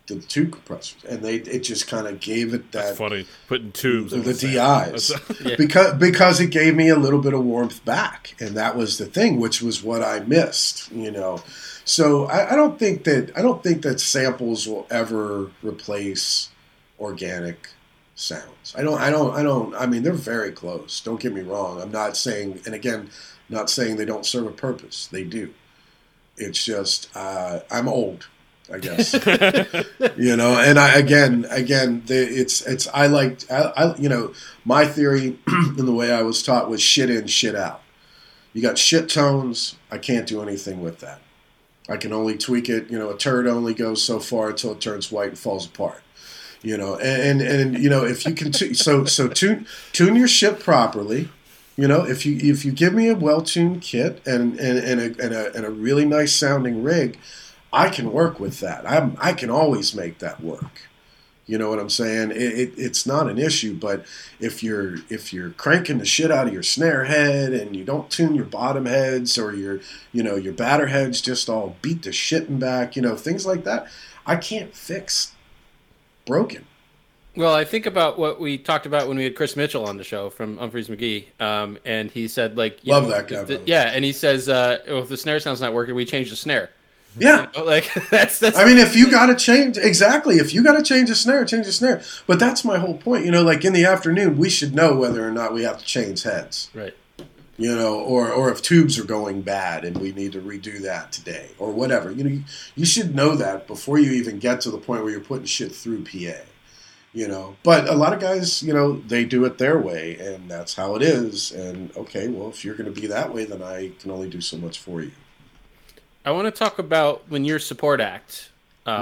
the two compressors, and they it just kind of gave it that. That's funny, putting tubes. The, the D Is. yeah. because, because it gave me a little bit of warmth back, and that was the thing, which was what I missed, you know. So I, I don't think that I don't think that samples will ever replace organic sounds. I don't I don't I don't I mean they're very close. Don't get me wrong. I'm not saying and again, not saying they don't serve a purpose. They do. It's just uh, I'm old, I guess. you know, and I again again the, it's it's I liked I, I you know, my theory and the way I was taught was shit in, shit out. You got shit tones, I can't do anything with that. I can only tweak it. You know, a turd only goes so far until it turns white and falls apart. You know, and, and, and you know, if you can, t- so, so tune, tune your shit properly. You know, if you, if you give me a well-tuned kit and, and, and a, and a, and a really nice sounding rig, I can work with that. I'm, I can always make that work. You know what I'm saying? It, it, it's not an issue, but if you're if you're cranking the shit out of your snare head and you don't tune your bottom heads or your you know your batter heads just all beat the shit and back, you know things like that, I can't fix broken. Well, I think about what we talked about when we had Chris Mitchell on the show from Humphreys McGee, um, and he said like, you love know, that guy. The, yeah, and he says, uh, well, if the snare sound's not working, we change the snare. Yeah, you know, like that's that's. I mean, if you got to change exactly, if you got to change a snare, change a snare. But that's my whole point. You know, like in the afternoon, we should know whether or not we have to change heads, right? You know, or or if tubes are going bad and we need to redo that today or whatever. You know, you, you should know that before you even get to the point where you're putting shit through P A. You know, but a lot of guys, you know, they do it their way, and that's how it is. And okay, well, if you're going to be that way, then I can only do so much for you. I want to talk about when your support act, um,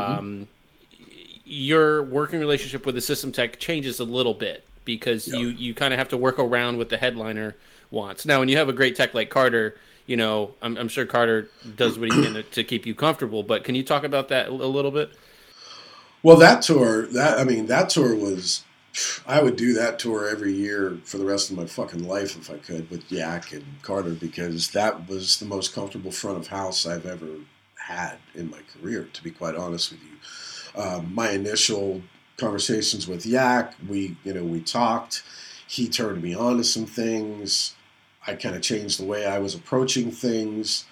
mm-hmm. your working relationship with the system tech changes a little bit because yep. you, you kind of have to work around what the headliner wants. Now, when you have a great tech like Carter, you know, I'm, I'm sure Carter does what he can to, to keep you comfortable, but can you talk about that a little bit? Well, that tour, that, I mean, that tour was, I would do that tour every year for the rest of my fucking life if I could with Yak and Carter because that was the most comfortable front of house I've ever had in my career, to be quite honest with you. Um, my initial conversations with Yak, we, you know, we talked. He turned me on to some things. I kind of changed the way I was approaching things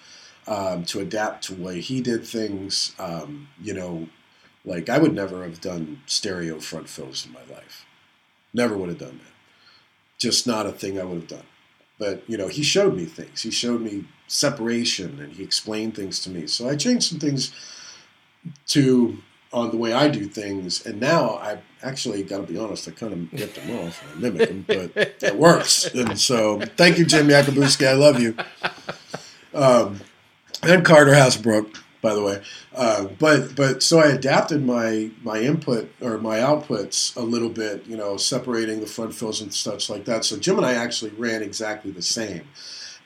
um, to adapt to the way he did things. Um, you know, like I would never have done stereo front fills in my life. Never would have done that. Just not a thing I would have done. But, you know, he showed me things. He showed me separation, and he explained things to me. So I changed some things to on the way I do things. And now I actually, got to be honest, I kind of get them off. I mimic them, but it works. And so thank you, Jim Yakabuski. I love you. Um, and Carter Hasselbrook, by the way. Uh, but but so I adapted my my input or my outputs a little bit, you know, separating the front fills and such like that. So Jim and I actually ran exactly the same.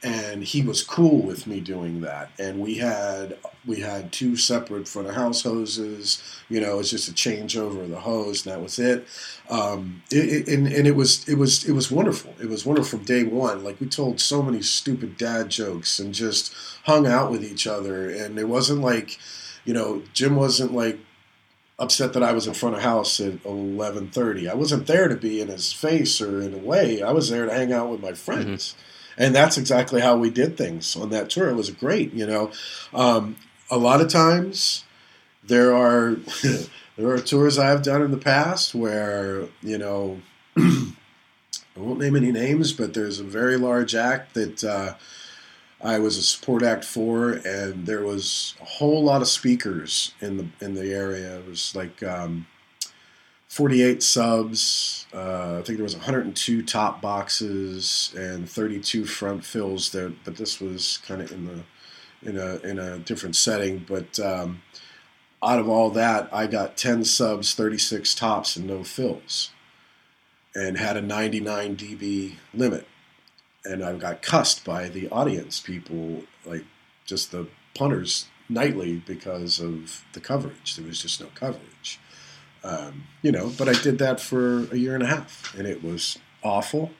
And he was cool with me doing that. And we had we had two separate front of house hoses. You know, it's just a changeover of the hose, and that was it. Um, it, it and, and it was it was it was wonderful. It was wonderful from day one. Like, we told so many stupid dad jokes and just hung out with each other. And it wasn't like, you know, Jim wasn't like upset that I was in front of house at eleven thirty. I wasn't there to be in his face or in a way. I was there to hang out with my friends. Mm-hmm. And that's exactly how we did things on that tour. It was great, you know. Um, a lot of times there are there are tours I've done in the past where, you know, I won't name any names, but there's a very large act that uh, I was a support act for, and there was a whole lot of speakers in the in the area. It was like um, forty-eight subs, uh, I think there was one hundred two top boxes and thirty-two front fills there, but this was kind of in the in a in a different setting. But um, out of all that, I got ten subs, thirty-six tops, and no fills, and had a ninety-nine dB limit. And I got cussed by the audience people, like just the punters, nightly because of the coverage. There was just no coverage. Um, you know, but I did that for a year and a half, and it was awful.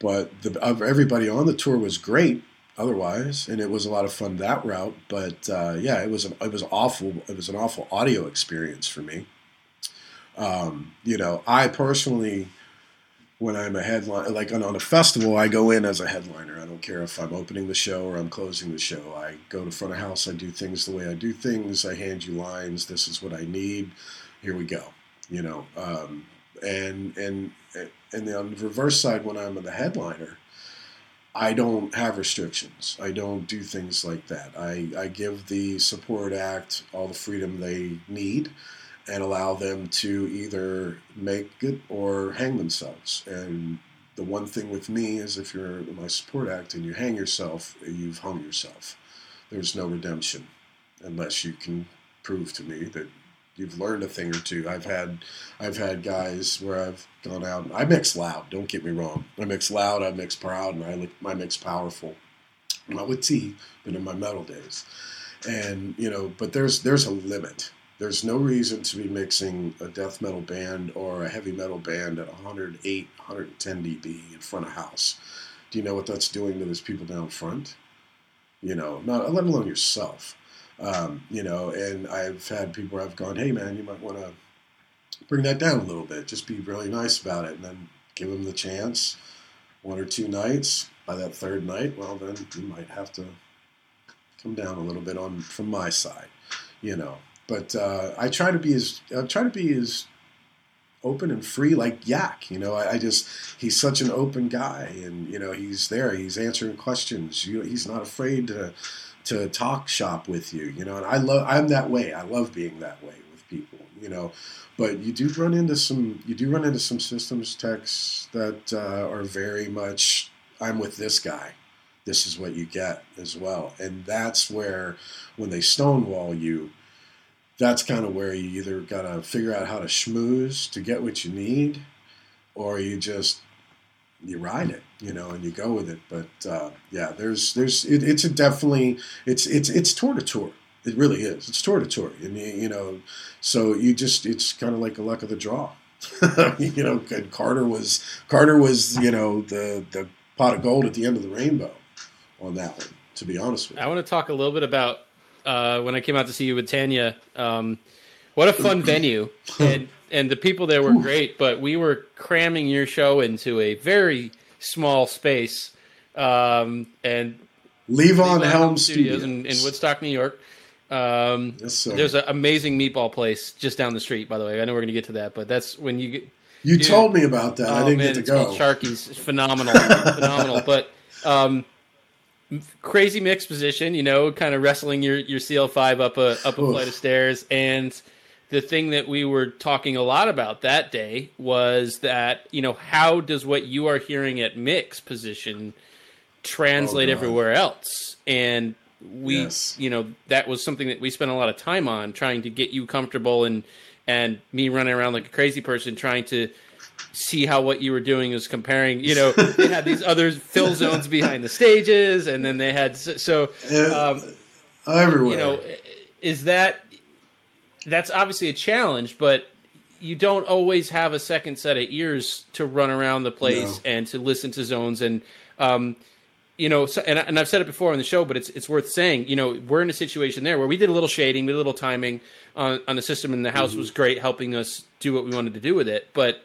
But the, everybody on the tour was great otherwise, and it was a lot of fun that route. But uh, yeah, it was an, it was awful. It was an awful audio experience for me. Um, you know, I personally, when I'm a headliner, like on, on a festival, I go in as a headliner. I don't care if I'm opening the show or I'm closing the show. I go to front of house. I do things the way I do things. I hand you lines. This is what I need. Here we go, you know, um, and and and then on the reverse side, when I'm the headliner, I don't have restrictions. I don't do things like that. I, I give the support act all the freedom they need and allow them to either make it or hang themselves. And the one thing with me is if you're my support act and you hang yourself, you've hung yourself. There's no redemption unless you can prove to me that you've learned a thing or two. I've had, I've had guys where I've gone out. And I mix loud. Don't get me wrong. I mix loud. I mix proud, and I, I mix powerful. Not with T, but in my metal days. And you know, but there's there's a limit. There's no reason to be mixing a death metal band or a heavy metal band at one oh eight, one ten dB in front of house. Do you know what that's doing to those people down front? You know, not let alone yourself. Um, you know, and I've had people where I've gone, hey, man, you might want to bring that down a little bit. Just be really nice about it. And then give them the chance one or two nights. By that third night, well, then you might have to come down a little bit on from my side, you know. But uh, I try to be as I try to be as open and free like Yak, you know. I, I just he's such an open guy, and you know he's there. He's answering questions. You know, he's not afraid to. to talk shop with you, you know, and I love, I'm that way. I love being that way with people, you know, but you do run into some, you do run into some systems techs that uh, are very much, I'm with this guy. This is what you get as well. And that's where, when they stonewall you, that's kind of where you either got to figure out how to schmooze to get what you need, or you just, you ride it, you know, and you go with it. But uh, yeah, there's, there's, it, it's a definitely, it's, it's, it's tour to tour. It really is. It's tour to tour. And you, you know, so you just, it's kind of like a luck of the draw, you know. And Carter was, Carter was, you know, the, the pot of gold at the end of the rainbow on that one, to be honest with you. I want to talk a little bit about uh, when I came out to see you with Tanya. Um, what a fun venue. And, And the people there were great, but we were cramming your show into a very small space. Um, and Levon Helm Studios, Studios in, in Woodstock, New York. Um, yes, sir. There's an amazing meatball place just down the street, by the way. I know we're going to get to that, but that's when you get. You dude, told me about that. Oh, I didn't man, get to it's go. Sharky's is phenomenal, phenomenal. But um, crazy mixed position, you know, kind of wrestling your, your C L five up a up a Oof. flight of stairs. And the thing that we were talking a lot about that day was that, you know, how does what you are hearing at mix position translate oh, everywhere else. And we, yes. you know, that was something that we spent a lot of time on, trying to get you comfortable, and and me running around like a crazy person trying to see how what you were doing is comparing, you know, they had these other fill zones behind the stages, and then they had, so, um, everywhere. You know, is that, that's obviously a challenge, but you don't always have a second set of ears to run around the place no. and to listen to zones. And, um, you know, so, and, and I've said it before on the show, but it's, it's worth saying, you know, we're in a situation there where we did a little shading, we did a little timing on, on the system, and the house mm-hmm. was great, helping us do what we wanted to do with it. But,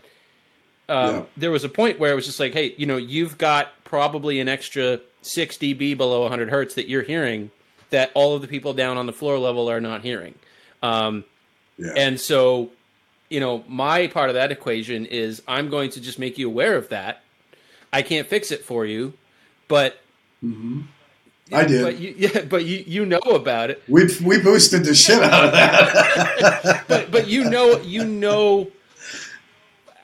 Um, yeah. there was a point where it was just like, hey, you know, you've got probably an extra six decibels below one hundred hertz that you're hearing that all of the people down on the floor level are not hearing. Um, yeah. And so, you know, my part of that equation is I'm going to just make you aware of that. I can't fix it for you, but mm-hmm. I did. But you, yeah, but you, you know about it. We we boosted the shit out of that. but but you know you know.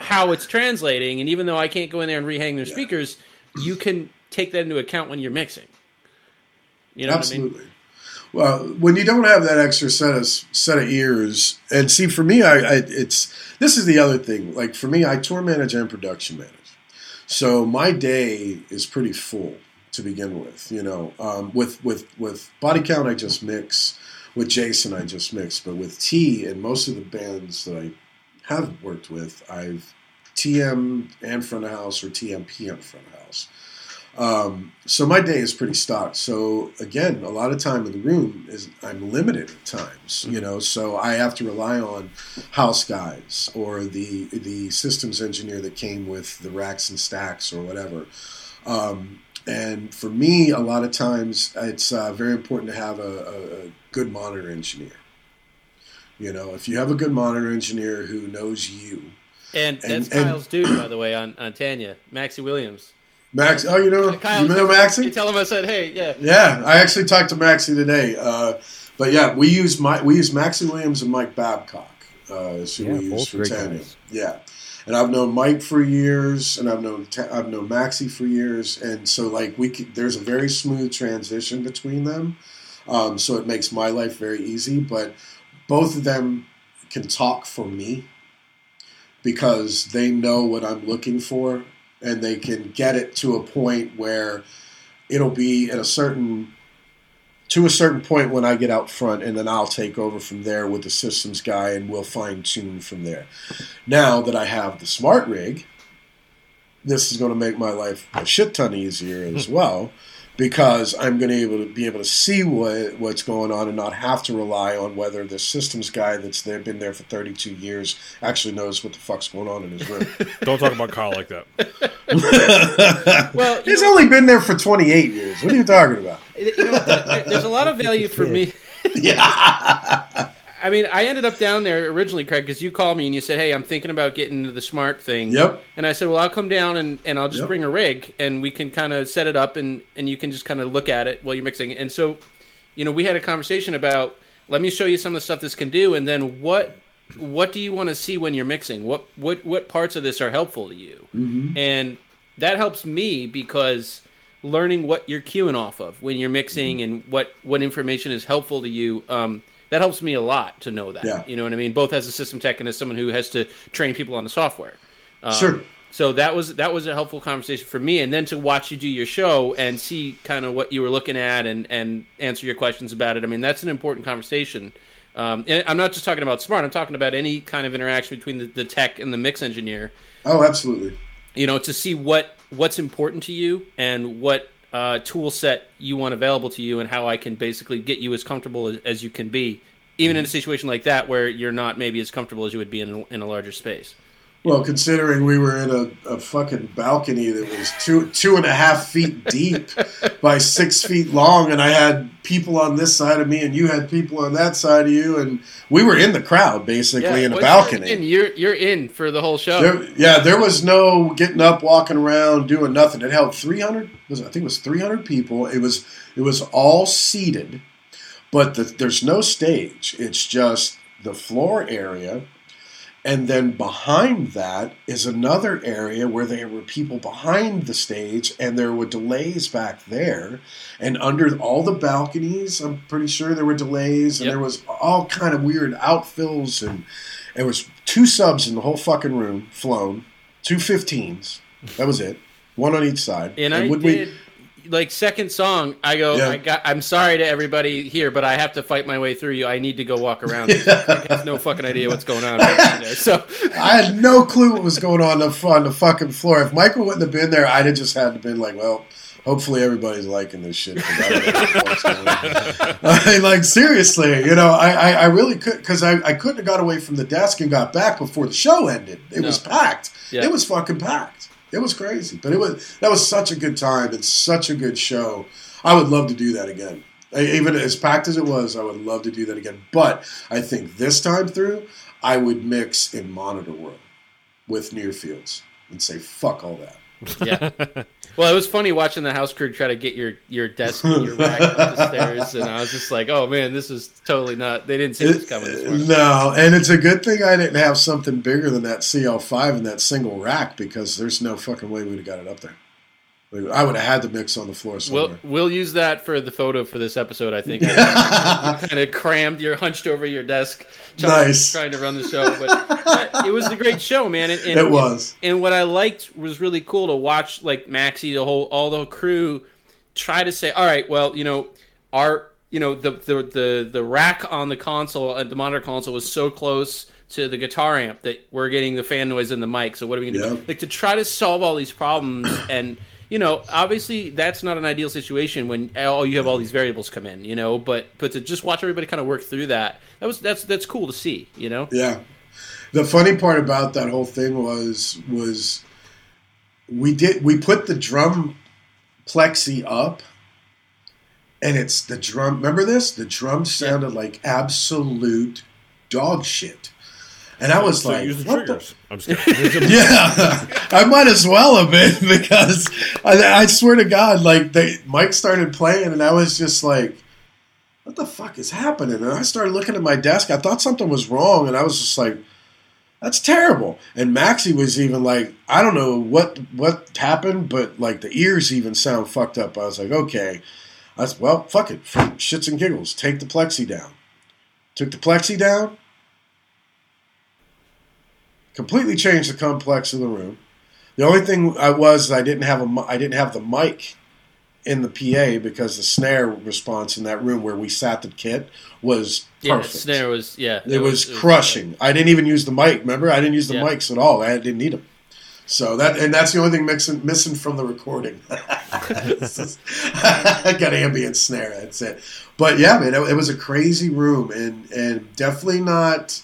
how it's translating, and even though I can't go in there and rehang their yeah. speakers, you can take that into account when you're mixing. You know Absolutely. What I mean? Well, when you don't have that extra set of set of ears, and see, for me, I, I it's this is the other thing. Like for me, I tour manage and production manage, so my day is pretty full to begin with. You know, um, with with with Body Count, I just mix. With Jason, I just mix. But with T and most of the bands that I have worked with, I've T M and front of house, or T M P and front of house. Um, so my day is pretty stocked. So again, a lot of time in the room is I'm limited at times, you know, so I have to rely on house guys or the, the systems engineer that came with the racks and stacks or whatever. Um, and for me, a lot of times it's uh, very important to have a, a, a good monitor engineer. You know, if you have a good monitor engineer who knows you. And, and that's Kyle's and, dude, by the way, on, on Tanya, Maxie Williams. Max, oh, you know, Kyle, you know Maxie? You tell him I said, hey, yeah. Yeah, I actually talked to Maxie today. Uh, but yeah, we use my, we use Maxie Williams and Mike Babcock. Uh, is who yeah, we use for Tanya. Guys. Yeah, and I've known Mike for years, and I've known Ta- I've known Maxie for years, and so like we could, there's a very smooth transition between them. Um, so it makes my life very easy, but. Both of them can talk for me because they know what I'm looking for, and they can get it to a point where it'll be at a certain to a certain point when I get out front, and then I'll take over from there with the systems guy, and we'll fine tune from there. Now that I have the smart rig, this is going to make my life a shit ton easier as well. Because I'm going to be able to be able to see what what's going on and not have to rely on whether the systems guy that's there, been there for thirty-two years actually knows what the fuck's going on in his room. Don't talk about Kyle like that. Well, he's know, only been there for twenty-eight years. What are you talking about? You know, there's a lot of value for me. Yeah. I mean, I ended up down there originally, Craig, because you called me and you said, hey, I'm thinking about getting into the smart thing. Yep. And I said, well, I'll come down and, and I'll just yep. bring a rig, and we can kind of set it up, and, and you can just kind of look at it while you're mixing. And so, you know, we had a conversation about, let me show you some of the stuff this can do, and then what what do you want to see when you're mixing? What what what parts of this are helpful to you? Mm-hmm. And that helps me because learning what you're cueing off of when you're mixing mm-hmm. and what, what information is helpful to you um, – that helps me a lot to know that, yeah. you know what I mean? Both as a system tech and as someone who has to train people on the software. Um, sure. So that was, that was a helpful conversation for me. And then to watch you do your show and see kind of what you were looking at and, and answer your questions about it. I mean, that's an important conversation. Um, and I'm not just talking about smart. I'm talking about any kind of interaction between the, the tech and the mix engineer. Oh, absolutely. You know, to see what, what's important to you and what, Uh, tool set you want available to you, and how I can basically get you as comfortable as, as you can be, even mm-hmm. in a situation like that where you're not maybe as comfortable as you would be in a, in a larger space. Well, considering we were in a, a fucking balcony that was two two and a half feet deep by six feet long, and I had people on this side of me, and you had people on that side of you, and we were in the crowd basically yeah, in a balcony. And you're you're in for the whole show. There, yeah, there was no getting up, walking around, doing nothing. It held three hundred. I think it was three hundred people. It was it was all seated, but the, there's no stage. It's just the floor area And then behind that is another area where there were people behind the stage, and there were delays back there. And under all the balconies, I'm pretty sure there were delays, and yep. there was all kind of weird outfills. And there was two subs in the whole fucking room, flown, two fifteens. That was it. One on each side. And, and I did, we... like, second song, I go, yeah. I got, I'm sorry to everybody here, but I have to fight my way through you. I need to go walk around. I have no fucking idea what's going on. Right there, so I had no clue what was going on on the fucking floor. If Michael wouldn't have been there, I'd have just had to been like, well, hopefully everybody's liking this shit. I, I mean, like, seriously, you know, I, I, I really could, because I, I couldn't have got away from the desk and got back before the show ended. It no. was packed. Yeah. It was fucking packed. It was crazy, but it was that was such a good time and such a good show. I would love to do that again. I, even as packed as it was, I would love to do that again. But I think this time through, I would mix in Monitor World with Near Fields and say, fuck all that. Yeah. Well, it was funny watching the house crew try to get your, your desk and your rack up the stairs, and I was just like, oh, man, this is totally not – they didn't see this coming this morning. No, and it's a good thing I didn't have something bigger than that C L five and that single rack, because there's no fucking way we would have got it up there. I would have had to mix on the floor somewhere. We'll, we'll use that for the photo for this episode, I think. You kind of crammed, you're hunched over your desk trying, nice. trying to run the show. But it was a great show, man. And, and, it was. And, and what I liked was really cool to watch, like, Maxie, the whole, all the crew try to say, all right, well, you know, our, you know, the, the, the, the rack on the console, the monitor console was so close to the guitar amp that we're getting the fan noise in the mic. So what are we going to yeah. do? Like, to try to solve all these problems and... You know, obviously that's not an ideal situation when oh you have all these variables come in, you know, but but to just watch everybody kind of work through that, that was that's that's cool to see, you know? Yeah. The funny part about that whole thing was was we did we put the drum plexi up, and it's the drum, remember this? The drum sounded yeah. like absolute dog shit. And I was so like, use the what the? I'm just kidding. Yeah, I might as well have been, because I, I swear to God, like, they, Mike started playing, and I was just like, what the fuck is happening? And I started looking at my desk. I thought something was wrong, and I was just like, that's terrible. And Maxie was even like, I don't know what, what happened, but, like, the ears even sound fucked up. I was like, okay. I was, well, fuck it. For shits and giggles, take the plexi down. Took the plexi down. Completely changed the complex of the room. The only thing I was I didn't have a I didn't have the mic in the P A, because the snare response in that room where we sat the kit was yeah, perfect. The snare was yeah. It, it was, was crushing. It was, I didn't even use the mic. Remember, I didn't use the yeah. mics at all. I didn't need them. So that and that's the only thing mixing, missing from the recording. just, I got ambient snare. That's it. But yeah, man, it, it was a crazy room, and and definitely not,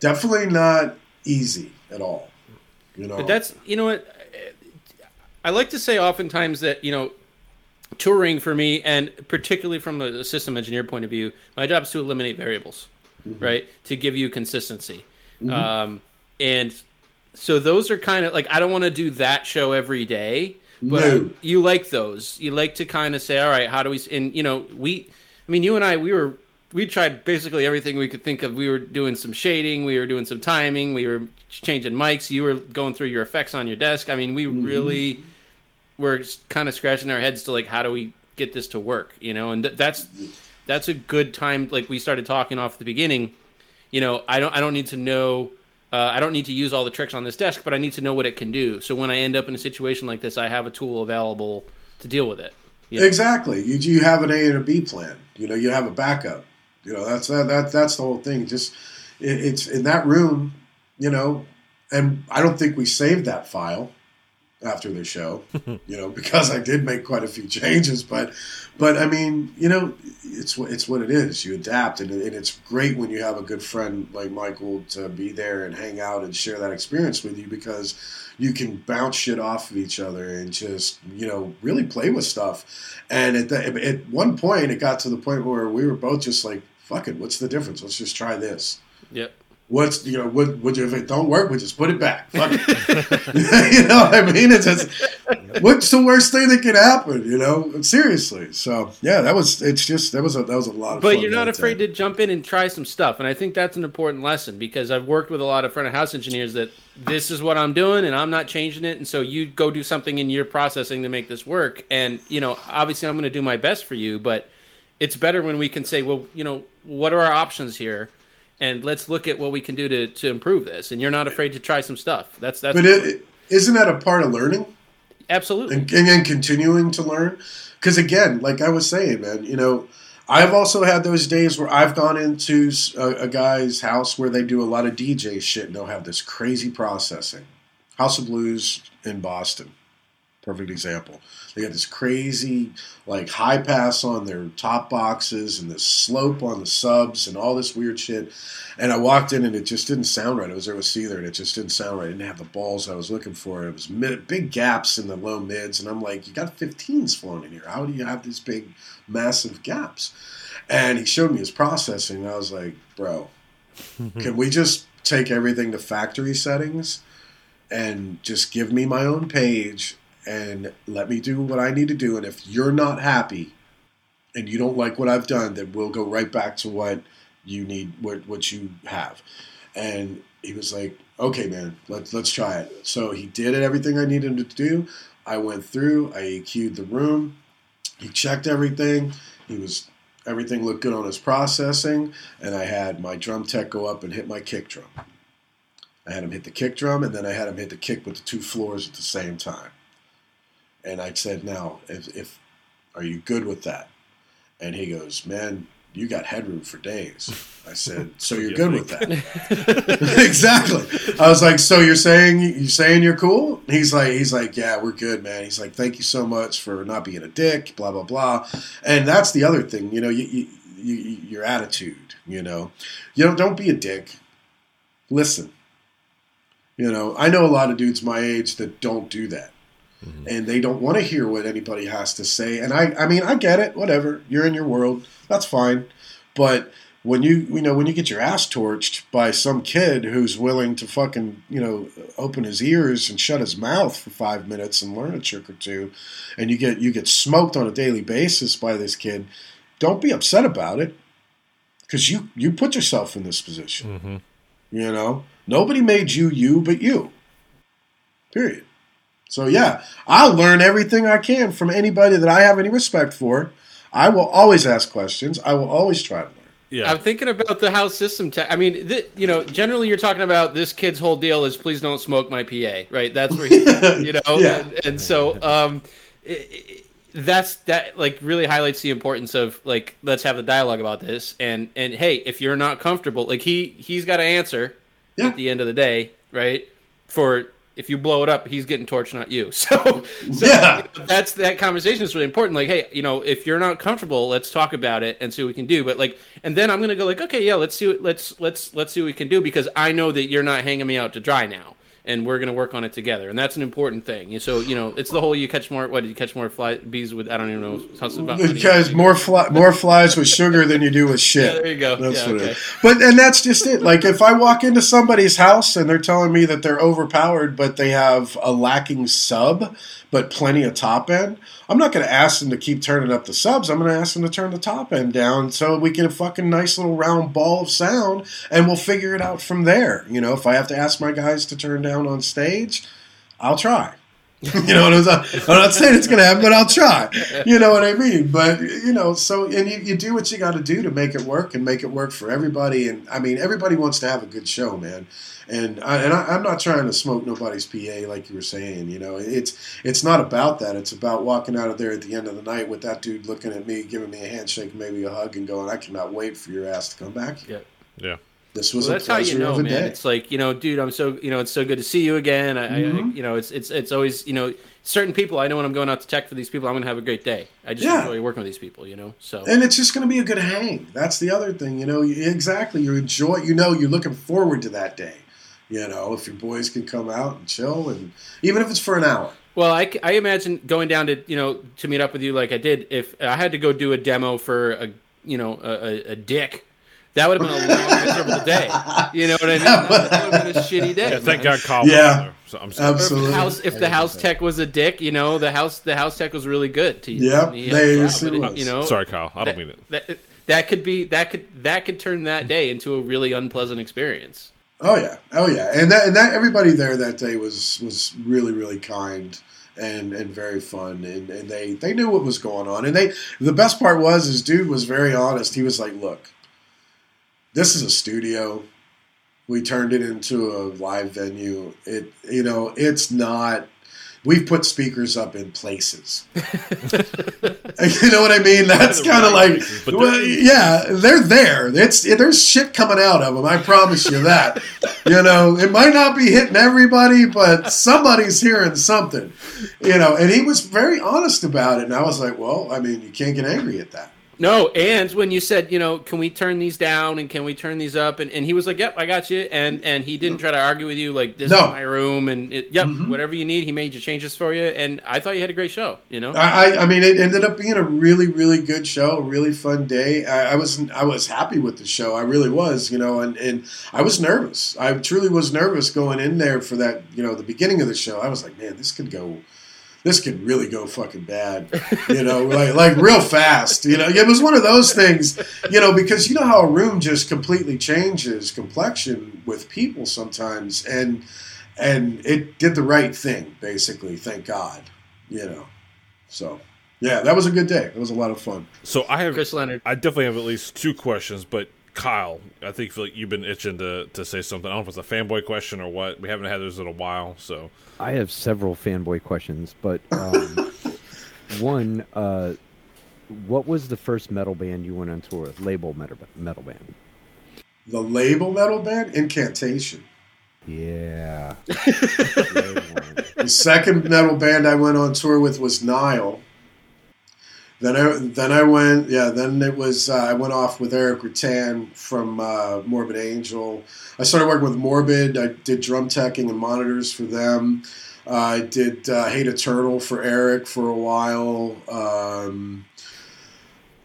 definitely not. easy at all, you know. But that's, you know what, I like to say oftentimes that, you know, touring for me, and particularly from a system engineer point of view, my job is to eliminate variables, mm-hmm. right, to give you consistency. Mm-hmm. Um, and so those are kind of like, I don't want to do that show every day, but no. you like those. You like to kind of say, all right, how do we, and, you know, we, I mean, you and I, we were, we tried basically everything we could think of. We were doing some shading. We were doing some timing. We were changing mics. You were going through your effects on your desk. I mean, we mm-hmm. really were kind of scratching our heads to, like, how do we get this to work, you know? And th- that's that's a good time. Like, we started talking off the beginning. You know, I don't I don't need to know. Uh, I don't need to use all the tricks on this desk, but I need to know what it can do. So when I end up in a situation like this, I have a tool available to deal with it. You know? Exactly. You you have an A and a B plan. You know, you have a backup. You know, that's that, that that's the whole thing. Just it, it's in that room, you know, and I don't think we saved that file after the show, you know, because I did make quite a few changes. But but I mean, you know, it's it's what it is. You adapt, and, and it's great when you have a good friend like Michael to be there and hang out and share that experience with you, because you can bounce shit off of each other and just, you know, really play with stuff. And at the, at one point, it got to the point where we were both just like, fuck it, what's the difference? Let's just try this. Yep. What's, you know, what would you, if it don't work, we just put it back. Fuck it. You know what I mean? It's just, What's the worst thing that could happen? You know, seriously. So yeah, that was. It's just that was a that was a lot of. But fun you're not afraid time. to jump in and try some stuff, and I think that's an important lesson because I've worked with a lot of front of house engineers that this is what I'm doing and I'm not changing it, and so you go do something in your processing to make this work. And you know, obviously, I'm going to do my best for you, but it's better when we can say, well, you know, what are our options here? And let's look at what we can do to, to improve this. And you're not afraid to try some stuff. That's that's. But it, isn't that a part of learning? Absolutely. And, and, and continuing to learn, because again, like I was saying, man, you know, I've also had those days where I've gone into a, a guy's house where they do a lot of D J shit, and they'll have this crazy processing. House of Blues in Boston, perfect example. They got this crazy, like, high pass on their top boxes and this slope on the subs and all this weird shit. And I walked in and it just didn't sound right. I was there with Seether and it just didn't sound right. I didn't have the balls I was looking for. It was mid- big gaps in the low mids. And I'm like, you got fifteens flown in here. How do you have these big, massive gaps? And he showed me his processing. And I was like, bro, can we just take everything to factory settings and just give me my own page and let me do what I need to do? And if you're not happy and you don't like what I've done, then we'll go right back to what you need, what what you have. And he was like, okay, man, let's let's try it. So he did it, everything I needed him to do. I went through, I E Q'd the room. He checked everything. He was everything looked good on his processing. And I had my drum tech go up and hit my kick drum. I had him hit the kick drum, and then I had him hit the kick with the two floors at the same time. And I said, now, if, if are you good with that? And he goes, man, you got headroom for days. I said, so you're good with that? Exactly. I was like, so you're saying you saying you're cool? He's like, he's like, yeah, we're good, man. He's like, thank you so much for not being a dick, blah blah blah. And that's the other thing, you know, you, you, you, your attitude. You know, you don't don't be a dick. Listen, you know, I know a lot of dudes my age that don't do that. Mm-hmm. And they don't want to hear what anybody has to say. And I, I mean, I get it. Whatever. You're in your world. That's fine. But when you, you know, when you get your ass torched by some kid who's willing to fucking, you know, open his ears and shut his mouth for five minutes and learn a trick or two, and you get you get smoked on a daily basis by this kid, don't be upset about it, because you you put yourself in this position. Mm-hmm. You know, nobody made you you but you. Period. So, yeah, I'll learn everything I can from anybody that I have any respect for. I will always ask questions. I will always try to learn. Yeah. I'm thinking about the house system. Te- I mean, th- you know, generally you're talking about this kid's whole deal is please don't smoke my P A, right? That's where he, you know, yeah. and, and so um, it, it, that's that like really highlights the importance of like, let's have a dialogue about this. And, and hey, if you're not comfortable, like he, he's got to answer yeah. at the end of the day, right? For if you blow it up, he's getting torched, not you. So, so yeah. that's that conversation is really important. Like, hey, you know, if you're not comfortable, let's talk about it and see what we can do. But like, and then I'm gonna go like, okay, yeah, let's see, what, let's let's let's see what we can do because I know that you're not hanging me out to dry now, and we're gonna work on it together. And that's an important thing. And so, you know, it's the whole you catch more. What did you catch more fly, bees with? I don't even know. How about you catch more fly, more flies with sugar than you do with shit. Yeah, there you go. That's yeah, what okay. it is. But and that's just it. Like if I walk into somebody's house and they're telling me that they're overpowered, but they have a lacking sub, but plenty of top end, I'm not gonna ask them to keep turning up the subs. I'm gonna ask them to turn the top end down so we get a fucking nice little round ball of sound, and we'll figure it out from there. You know, if I have to ask my guys to turn down on stage, I'll try. You know what I'm saying? I'm not saying it's going to happen, but I'll try. You know what I mean? But, you know, so, and you, you do what you got to do to make it work and make it work for everybody. And, I mean, everybody wants to have a good show, man. And, I, and I, I'm not trying to smoke nobody's P A like you were saying. You know, it's it's not about that. It's about walking out of there at the end of the night with that dude looking at me, giving me a handshake, maybe a hug, and going, I cannot wait for your ass to come back here. Yeah. Yeah. This was well, that's how you know, man. Day. It's like, you know, dude, I'm so, you know, it's so good to see you again. I, mm-hmm. I you know, it's it's it's always, you know, certain people. I know when I'm going out to tech for these people, I'm going to have a great day. I just yeah. enjoy working with these people, you know. So and it's just going to be a good hang. That's the other thing, you know. Exactly, you enjoy. You know, you're looking forward to that day. You know, if your boys can come out and chill, and even if it's for an hour. Well, I, I imagine going down to you know to meet up with you like I did. If I had to go do a demo for a you know a, a, a dick. That would have been a long, miserable day. You know what I mean? That would have been a shitty day. Yeah, thank God Kyle. Yeah. So I'm sorry. Absolutely. If, house, if the house tech was a dick, you know, the house the house tech was really good. To, yep, you know, they yes, it was. You know, sorry, Kyle. I don't that, mean it. That, that could be that could that could turn that day into a really unpleasant experience. Oh yeah, oh yeah, and that and that everybody there that day was was really really kind and and very fun, and, and they they knew what was going on, and they the best part was is dude was very honest. He was like, look, this is a studio. We turned it into a live venue. It, you know, it's not. We've put speakers up in places. You know what I mean? That's kind of like, places, well, yeah, they're there. It's it, there's shit coming out of them. I promise you that. You know, it might not be hitting everybody, but somebody's hearing something. You know, and he was very honest about it. And I was like, well, I mean, you can't get angry at that. No, and when you said, you know, can we turn these down and can we turn these up? And, and he was like, yep, I got you. And and he didn't try to argue with you, like, this no. is my room. And, it, yep, mm-hmm. whatever you need, he made your changes for you. And I thought you had a great show, you know? I, I mean, it ended up being a really, really good show, a really fun day. I, I, was, I was happy with the show. I really was, you know, and, and I was nervous. I truly was nervous going in there for that, you know, the beginning of the show. I was like, man, this could go... This could really go fucking bad, you know, like like real fast, you know. It was one of those things, you know, because you know how a room just completely changes complexion with people sometimes, and and it did the right thing, basically. Thank God, you know. So, yeah, that was a good day. It was a lot of fun. So I have, Chris Leonard. I definitely have at least two questions, but. Kyle, I think feel like you've been itching to, to say something. I don't know if it's a fanboy question or what. We haven't had those in a while, so I have several fanboy questions. But um, one, uh, what was the first metal band you went on tour with? Label metal, metal band. The label metal band, Incantation. Yeah. The second metal band I went on tour with was Nile. Then I then I went yeah then it was uh, I went off with Eric Rattan from uh, Morbid Angel. I started working with Morbid. I did drum teching and monitors for them. Uh, I did uh, Hate a Turtle for Eric for a while. Um,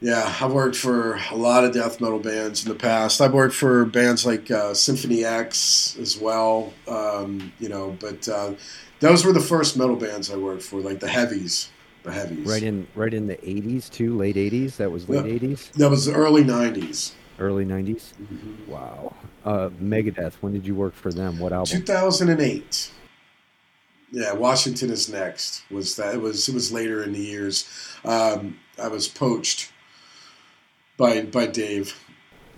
yeah, I've worked for a lot of death metal bands in the past. I've worked for bands like uh, Symphony X as well. Um, you know, but uh, those were the first metal bands I worked for, like the heavies. The heavies. Right in, right in the eighties too, late eighties. That was late eighties. That was the early nineties. Early nineties. Mm-hmm. Wow. Uh, Megadeth. When did you work for them? What album? Two thousand and eight. Yeah, Washington Is Next was that. It was it was later in the years. Um, I was poached by by Dave.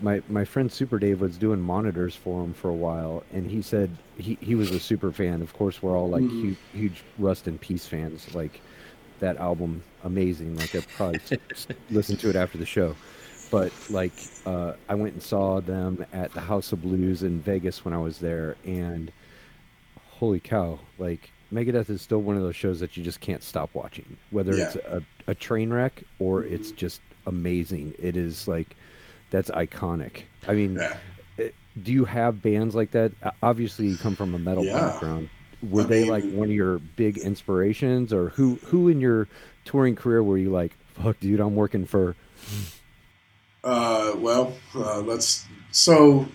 My my friend Super Dave was doing monitors for him for a while, and he said he, he was a super fan. Of course, we're all like mm-hmm. huge, huge Rust in Peace fans, like. That album amazing, like I probably listened to it after the show, but like uh I went and saw them at the House of Blues in Vegas when I was there, and holy cow, like Megadeth is still one of those shows that you just can't stop watching, whether yeah. it's a, a train wreck or mm-hmm. it's just amazing. It is like, that's iconic. I mean yeah. do you have bands like that? Obviously you come from a metal yeah. background. Were I they mean, like one of your big inspirations, or who, who in your touring career were you like, fuck dude, I'm working for? Uh, well, uh, let's, so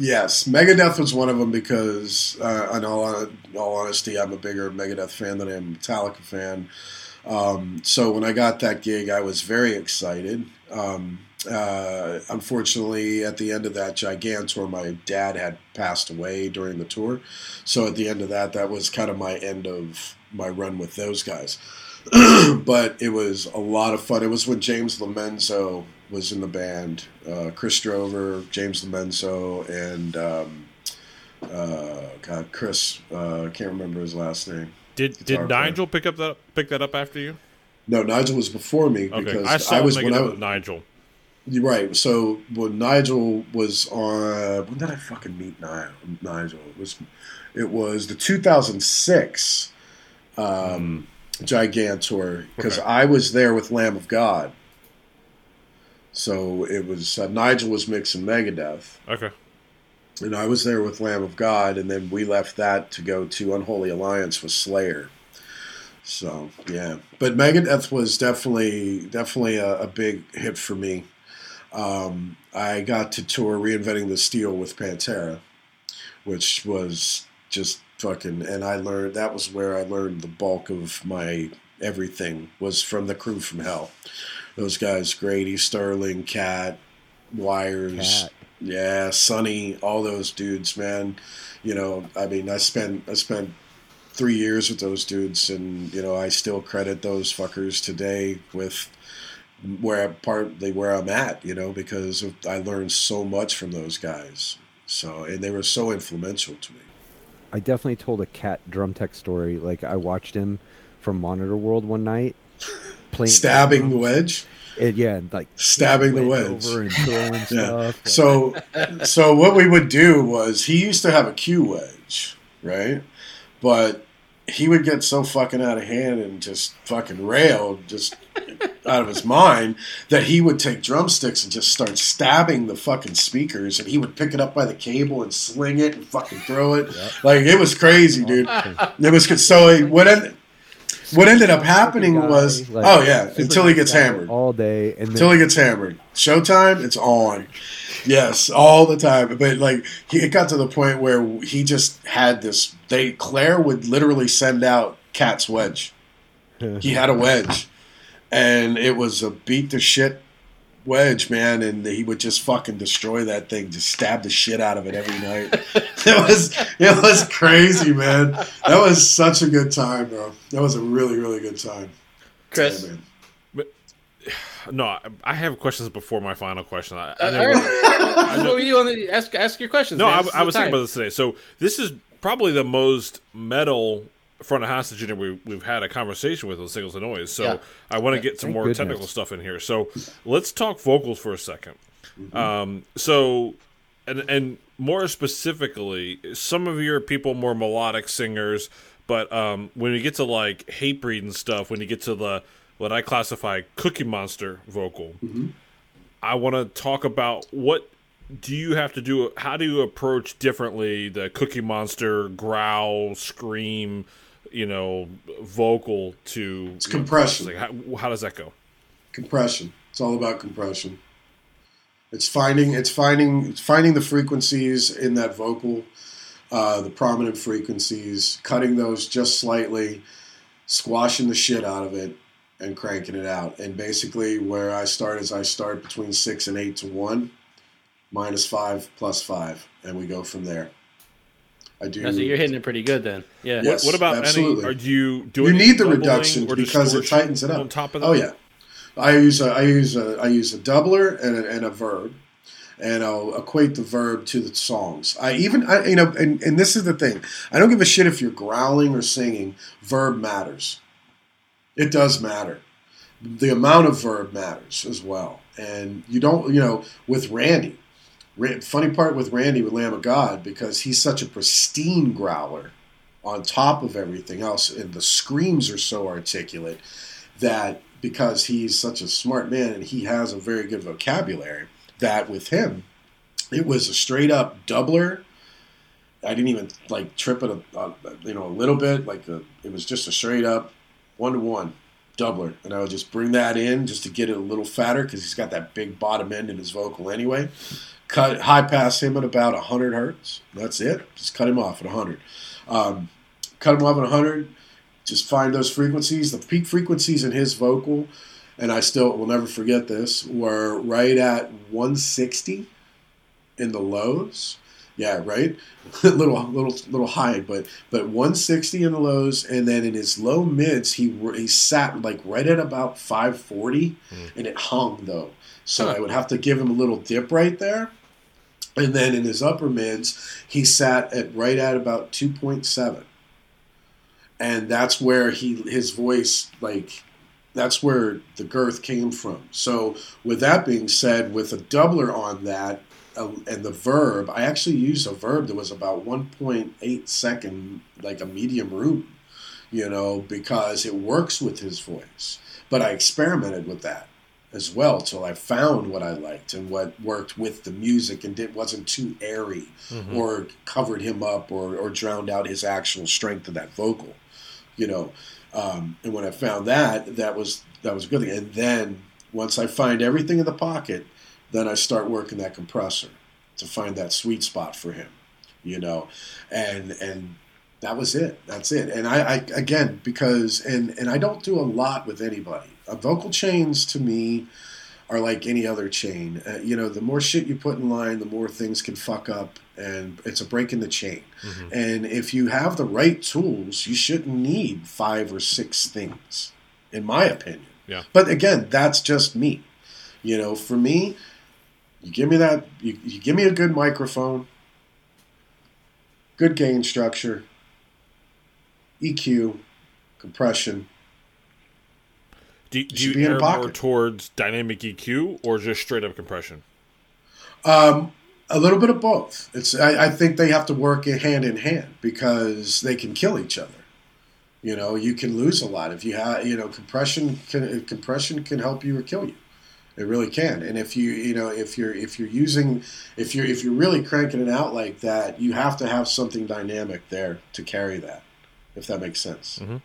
yes, Megadeth was one of them because, uh, in all, in all honesty, I'm a bigger Megadeth fan than I am a Metallica fan. Um, so when I got that gig, I was very excited. Um, uh, unfortunately at the end of that Gigantour, my dad had passed away during the tour. So at the end of that, that was kind of my end of my run with those guys, but it was a lot of fun. It was when James Lomenzo was in the band, uh, Chris Drover, James Lomenzo, and, um, uh, God, Chris, uh, I can't remember his last name. Did, did Nigel player. pick up that, pick that up after you? No, Nigel was before me because okay. I, saw I was when I was Nigel. Right. So when Nigel was on, when did I fucking meet Nigel? It was, it was the two thousand six um, mm. Gigantour because okay. I was there with Lamb of God. So it was uh, Nigel was mixing Megadeth. Okay. And I was there with Lamb of God, and then we left that to go to Unholy Alliance with Slayer. So yeah, but Megadeth was definitely definitely a, a big hit for me. Um, I got to tour Reinventing the Steel with Pantera, which was just Fucking, and I learned, that was where I learned the bulk of my everything was from the crew from hell. Those guys, Grady, Sterling, Cat, Wires, Cat. yeah, Sonny, all those dudes, man. You know, I mean, I spent, I spent three years with those dudes, and, you know, I still credit those fuckers today with where partly where I'm at, you know, because I learned so much from those guys. So, and they were so influential to me. I definitely told a Cat drum tech story. Like, I watched him from Monitor World one night playing stabbing the wedge. And, yeah, like stabbing the wedge over and throwing stuff. Yeah. So, so what we would do was, he used to have a Q wedge, right? But he would get so fucking out of hand and just fucking railed, just out of his mind, that he would take drumsticks and just start stabbing the fucking speakers, and he would pick it up by the cable and sling it and fucking throw it. Yep. Like, it was crazy, dude. It was so. What ended, what ended up happening was, like, oh yeah, until he gets hammered all day, and then, until he gets hammered. Showtime, it's on. Yes, all the time. But like, he, it got to the point where he just had this. They Claire would literally send out Cat's wedge. He had a wedge. And it was a beat the shit wedge, man, and he would just fucking destroy that thing, just stab the shit out of it every night. It was it was crazy, man. That was such a good time, bro. That was a really, really good time. Chris, hey, man. But, no, I have questions before my final question. I, I never, I know, you want to ask ask your questions. No, man. I, I was thinking about this today. So this is probably the most metal front of house engineer we, we've had a conversation with on Signals to Noise, so yeah. I want to get some Thank more goodness. technical stuff in here. So let's talk vocals for a second. Mm-hmm. Um, so, and and more specifically, some of your people more melodic singers, but um, when you get to like Hatebreed and stuff, when you get to the what I classify Cookie Monster vocal, mm-hmm. I want to talk about what do you have to do, how do you approach differently the Cookie Monster growl, scream, you know, vocal to... It's compression. Like, how, how does that go? Compression. It's all about compression. It's finding it's finding, it's finding the frequencies in that vocal, uh, the prominent frequencies, cutting those just slightly, squashing the shit out of it, and cranking it out. And basically where I start is I start between six and eight to one, minus five, plus five, and we go from there. I do. No, so you're hitting it pretty good then. Yeah. Yes, what about absolutely. any? Are you doing? You need the reduction because it tightens it up. On top of that? Oh yeah, I use a I use a I use a doubler and a, and a verb, and I'll equate the verb to the songs. I even I, you know, and, and this is the thing. I don't give a shit if you're growling or singing. Verb matters. It does matter. The amount of verb matters as well. And you don't you know with Randy. Funny part with Randy with Lamb of God, because he's such a pristine growler on top of everything else, and the screams are so articulate that because he's such a smart man and he has a very good vocabulary, that with him, it was a straight up doubler. I didn't even like trip it a, a you know a little bit. Like a, it was just a straight up one to one doubler, and I would just bring that in just to get it a little fatter because he's got that big bottom end in his vocal anyway. Cut high pass him at about one hundred hertz. That's it. Just cut him off at one hundred. Um, cut him off at one hundred. Just find those frequencies. The peak frequencies in his vocal, and I still will never forget this, were right at one sixty in the lows. Yeah, right? little little little high, but but one sixty in the lows, and then in his low mids, he he sat like right at about five forty, mm. and it hung though. So I would have to give him a little dip right there. And then in his upper mids, he sat at right at about two point seven. And that's where he his voice, like, that's where the girth came from. So with that being said, with a doubler on that uh, and the verb, I actually used a verb that was about one point eight second, like a medium room, you know, because it works with his voice. But I experimented with that as well, till I found what I liked and what worked with the music and it wasn't too airy mm-hmm. or covered him up or, or drowned out his actual strength of that vocal, you know. Um, and when I found that, that was that was a good thing. And then once I find everything in the pocket, then I start working that compressor to find that sweet spot for him, you know. And and that was it. That's it. And I, I again, because, and, and I don't do a lot with anybody. Uh, vocal chains to me are like any other chain. Uh, you know, the more shit you put in line, the more things can fuck up, and it's a break in the chain. Mm-hmm. And if you have the right tools, you shouldn't need five or six things, in my opinion. Yeah. But again, that's just me. You know, for me, you give me that, you, you give me a good microphone, good gain structure, E Q, compression. Do, do you err more towards dynamic E Q or just straight up compression? Um, a little bit of both. It's I, I think they have to work hand in hand because they can kill each other. You know, you can lose a lot if you have. You know, compression can compression can help you or kill you. It really can. And if you you know if you're if you're using if you're if you're really cranking it out like that, you have to have something dynamic there to carry that. If that makes sense. Mm-hmm.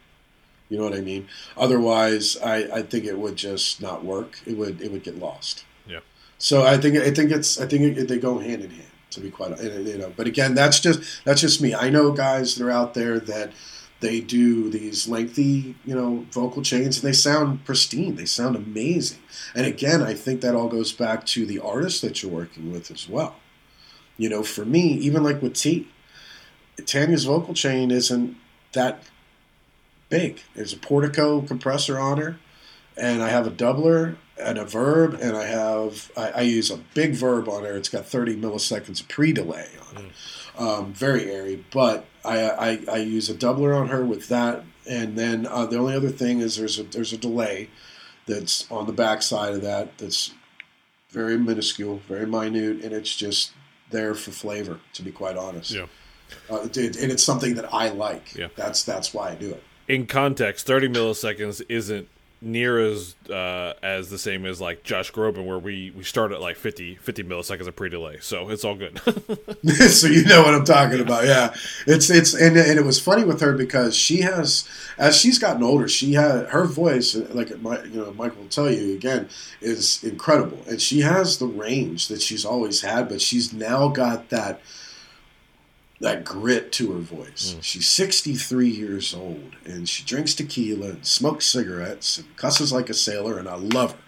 You know what I mean? Otherwise, I, I think it would just not work. It would it would get lost. Yeah. So I think I think it's I think it, they go hand in hand. To be quite you know, but again, that's just that's just me. I know guys that are out there that they do these lengthy you know vocal chains and they sound pristine. They sound amazing. And again, I think that all goes back to the artist that you're working with as well. You know, for me, even like with T, Tanya's vocal chain isn't that big. There's a Portico compressor on her, and I have a doubler and a verb, and I have I, I use a big verb on her. It's got thirty milliseconds pre-delay on it, mm. um, very airy. But I, I I use a doubler on her with that, and then uh, the only other thing is there's a there's a delay that's on the back side of that that's very minuscule, very minute, and it's just there for flavor. To be quite honest, yeah. Uh, it, and it's something that I like. Yeah. That's that's why I do it. In context, thirty milliseconds isn't near as uh, as the same as like Josh Groban, where we, we start at like fifty milliseconds of pre-delay, so it's all good. So you know what I'm talking about, yeah. It's it's and and it was funny with her because she has, as she's gotten older, she had her voice, like my, you know Mike will tell you again, is incredible, and she has the range that she's always had, but she's now got that. That grit to her voice. Mm. She's sixty-three years old, and she drinks tequila and smokes cigarettes and cusses like a sailor, and I love her.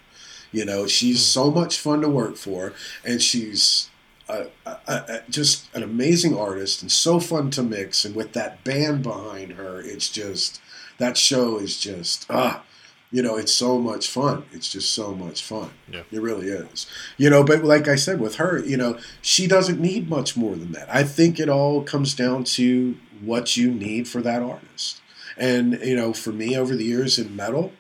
You know, she's mm. so much fun to work for, and she's a, a, a, just an amazing artist and so fun to mix, and with that band behind her, it's just, that show is just, ah, you know, it's so much fun. It's just so much fun. Yeah. It really is. You know, but like I said, with her, you know, she doesn't need much more than that. I think it all comes down to what you need for that artist. And, you know, for me over the years in metal,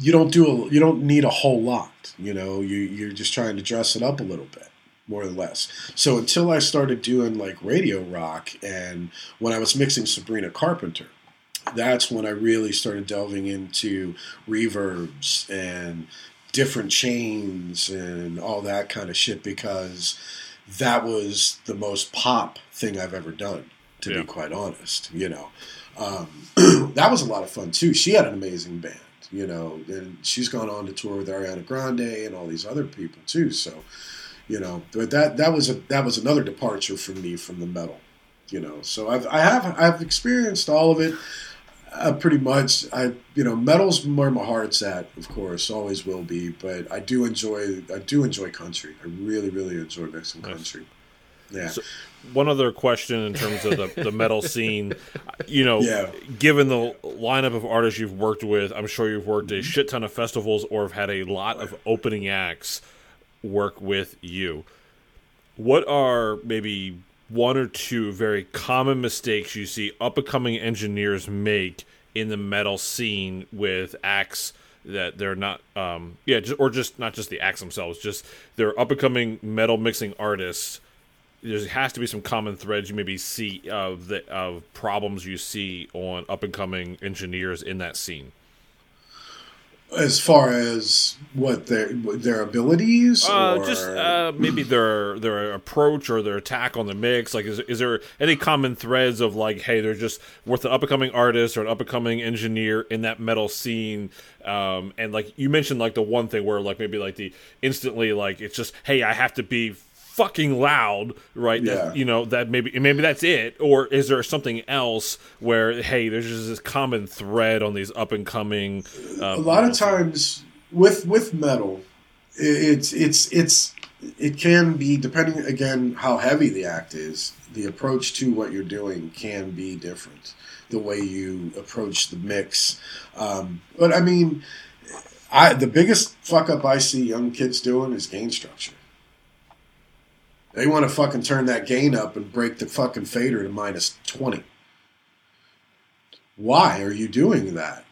you don't do a, you don't need a whole lot. You know, you, you're just trying to dress it up a little bit, more or less. So until I started doing like radio rock and when I was mixing Sabrina Carpenter, that's when I really started delving into reverbs and different chains and all that kind of shit because that was the most pop thing I've ever done, to yeah. be quite honest. You know, um, that was a lot of fun too. She had an amazing band, you know, and she's gone on to tour with Ariana Grande and all these other people too. So, you know, but that that was a that was another departure for me from the metal. You know, so I've I have I've experienced all of it. Uh, pretty much, I you know, metal's where my heart's at, of course, always will be. But I do enjoy, I do enjoy country. I really, really enjoy mixing country. Nice. Yeah. So one other question in terms of the, the metal scene, you know, yeah. given the lineup of artists you've worked with, I'm sure you've worked a shit ton of festivals or have had a lot of opening acts work with you. What are maybe one or two very common mistakes you see up-and-coming engineers make in the metal scene with acts that they're not, um, yeah, just, or just not just the acts themselves, just they're up-and-coming metal mixing artists. There has to be some common threads you maybe see of the of problems you see on up-and-coming engineers in that scene. As far as what their their abilities, uh, or just uh, maybe their their approach or their attack on the mix, like is is there any common threads of like, hey, they're just worth an up and coming artist or an up and coming engineer in that metal scene, um, and like you mentioned, like the one thing where like maybe like the instantly like it's just, hey, I have to be fucking loud, right? Yeah. That, you know, that maybe maybe that's it, or is there something else where, hey, there's just this common thread on these up and coming? Um, a lot of times with with metal, it's it's it's it can be, depending again how heavy the act is, the approach to what you're doing can be different. The way you approach the mix, um, but I mean, I the biggest fuck up I see young kids doing is gain structure. They want to fucking turn that gain up and break the fucking fader to minus twenty. Why are you doing that?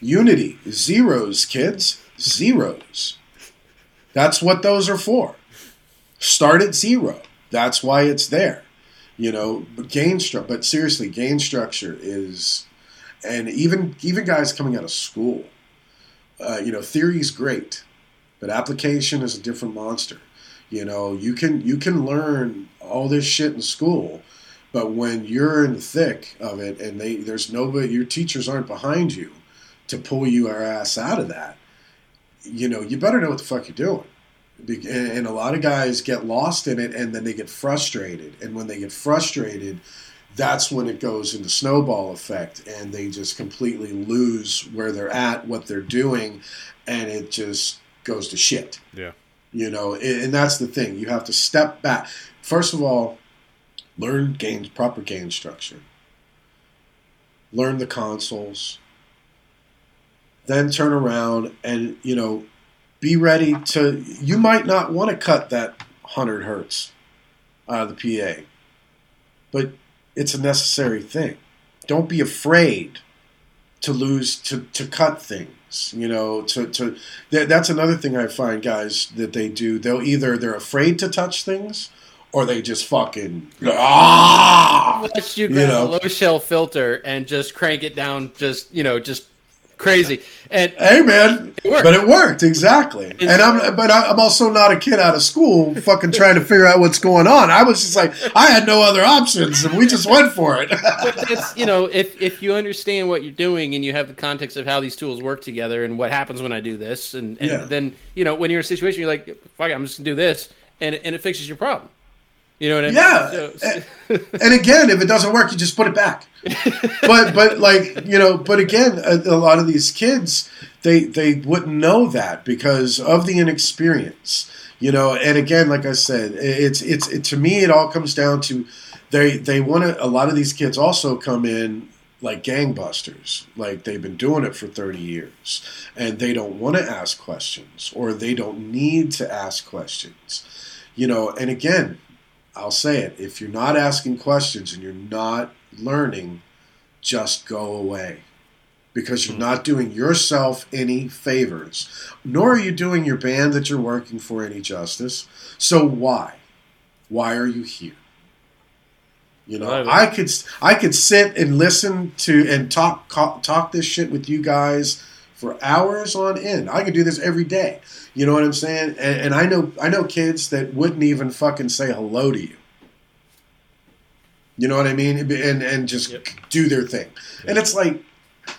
Unity. Zeros, kids. Zeros. That's what those are for. Start at zero. That's why it's there. You know, but gain structure. But seriously, gain structure is, and even even guys coming out of school, uh, you know, theory's great, but application is a different monster. You know, you can you can learn all this shit in school, but when you're in the thick of it and they there's nobody, your teachers aren't behind you to pull your ass out of that, you know, you better know what the fuck you're doing. And a lot of guys get lost in it and then they get frustrated. And when they get frustrated, that's when it goes into snowball effect and they just completely lose where they're at, what they're doing, and it just goes to shit. Yeah. You know, and that's the thing. You have to step back. First of all, learn gain, proper gain structure. Learn the consoles. Then turn around and, you know, be ready to, you might not want to cut that one hundred hertz out of the P A, but it's a necessary thing. Don't be afraid to lose, to, to cut things, you know, to, to that, that's another thing I find guys that they do. They'll either, they're afraid to touch things or they just fucking, ah, unless you grab a low shell filter and just crank it down, just, you know, just crazy. And hey, man, it but it worked. Exactly. And I'm, but I'm also not a kid out of school fucking trying to figure out what's going on. I was just like, I had no other options and we just went for it. But that's, you know, if, if you understand what you're doing and you have the context of how these tools work together and what happens when I do this. And, and yeah. then, you know, when you're in a situation, you're like, fuck it, I'm just gonna do this. And, and it fixes your problem. You know what I mean? Yeah. So, so. And again, if it doesn't work, you just put it back. But but like, you know, but again, a, a lot of these kids, they they wouldn't know that because of the inexperience. You know, and again, like I said, it's it's it, to me it all comes down to they they want to, a lot of these kids also come in like gangbusters, like they've been doing it for thirty years and they don't want to ask questions or they don't need to ask questions. You know, and again, I'll say it. If you're not asking questions and you're not learning, just go away because you're not doing yourself any favors, nor are you doing your band that you're working for any justice. So why? Why are you here? You know, I could I could sit and listen to and talk talk this shit with you guys for hours on end. I could do this every day. You know what I'm saying? And, and I know I know kids that wouldn't even fucking say hello to you. You know what I mean? And and just yep. do their thing. Yep. And it's like,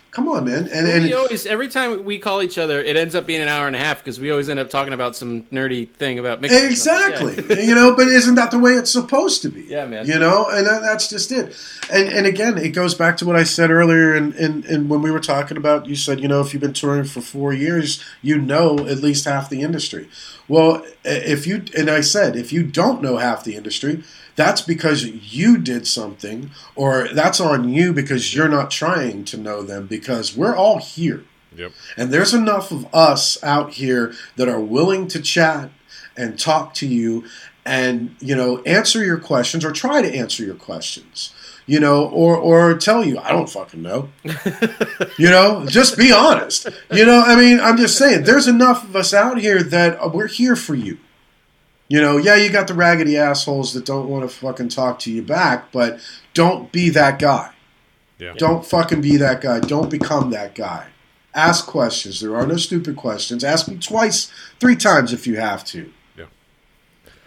come on, man. And, and we always, every time we call each other, it ends up being an hour and a half because we always end up talking about some nerdy thing about mixing. Exactly. Yeah. You know, but isn't that the way it's supposed to be? Yeah, man. You know, and that, that's just it. And and again, it goes back to what I said earlier. And, and, and when we were talking about, you said, you know, if you've been touring for four years, you know at least half the industry. Well, if you, and I said, if you don't know half the industry, that's because you did something, or that's on you because you're not trying to know them, because we're all here. Yep. And there's enough of us out here that are willing to chat and talk to you and, you know, answer your questions or try to answer your questions, you know, or, or tell you, I don't fucking know, you know, just be honest. You know, I mean, I'm just saying there's enough of us out here that we're here for you. You know, yeah, you got the raggedy assholes that don't want to fucking talk to you back, but don't be that guy. Yeah. Don't fucking be that guy. Don't become that guy. Ask questions. There are no stupid questions. Ask me twice, three times if you have to. Yeah.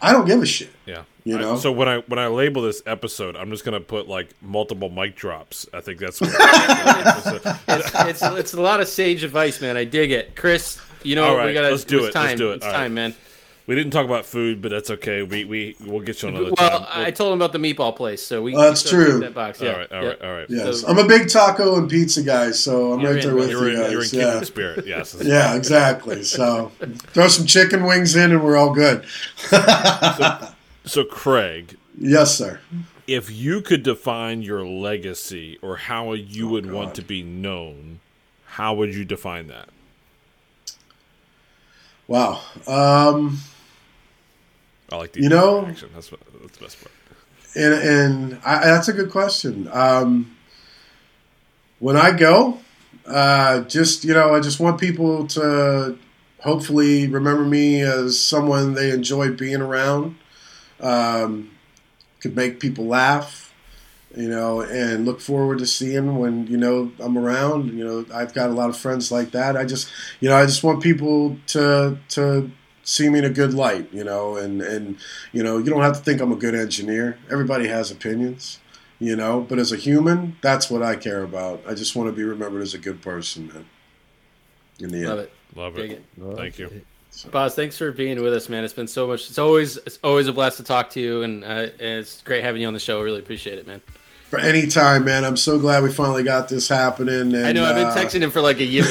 I don't give a shit. Yeah. You know? I, so when I when I label this episode, I'm just gonna put like multiple mic drops. I think that's what I it's, it's it's a lot of sage advice, man. I dig it, Chris. You know, all right, we gotta, let's do it. Time. Let's do it. It's all time, right. man. We didn't talk about food, but that's okay. We we we'll get you another. Well, time. We'll... I told him about the meatball place, so we. Oh, that's true. That box. Yeah. All right, all right, all right. Yes, so, I'm a big taco and pizza guy, so I'm right in, there with you in, guys. You're in yeah. Kingdom spirit, yes. Yeah, exactly. So throw some chicken wings in, and we're all good. so, so, Craig. Yes, sir. If you could define your legacy or how you oh, would God. want to be known, how would you define that? Wow. Um, I like the you know action. That's, that's the best part. And, and I, that's a good question. Um, when I go, uh, just you know, I just want people to hopefully remember me as someone they enjoy being around. Um, could make people laugh, you know, and look forward to seeing when, you know, I'm around. You know, I've got a lot of friends like that. I just, you know, I just want people to to see me in a good light, you know, and, and you know, you don't have to think I'm a good engineer. Everybody has opinions, you know, but as a human, that's what I care about. I just want to be remembered as a good person, man. In the Love end. It. Love Dig it. it. Thank you. So. Boz, thanks for being with us, man. It's been so much. It's always it's always a blast to talk to you, and uh, it's great having you on the show. I really appreciate it, man. For any time, man. I'm so glad we finally got this happening. And, I know I've been uh... texting him for like a year.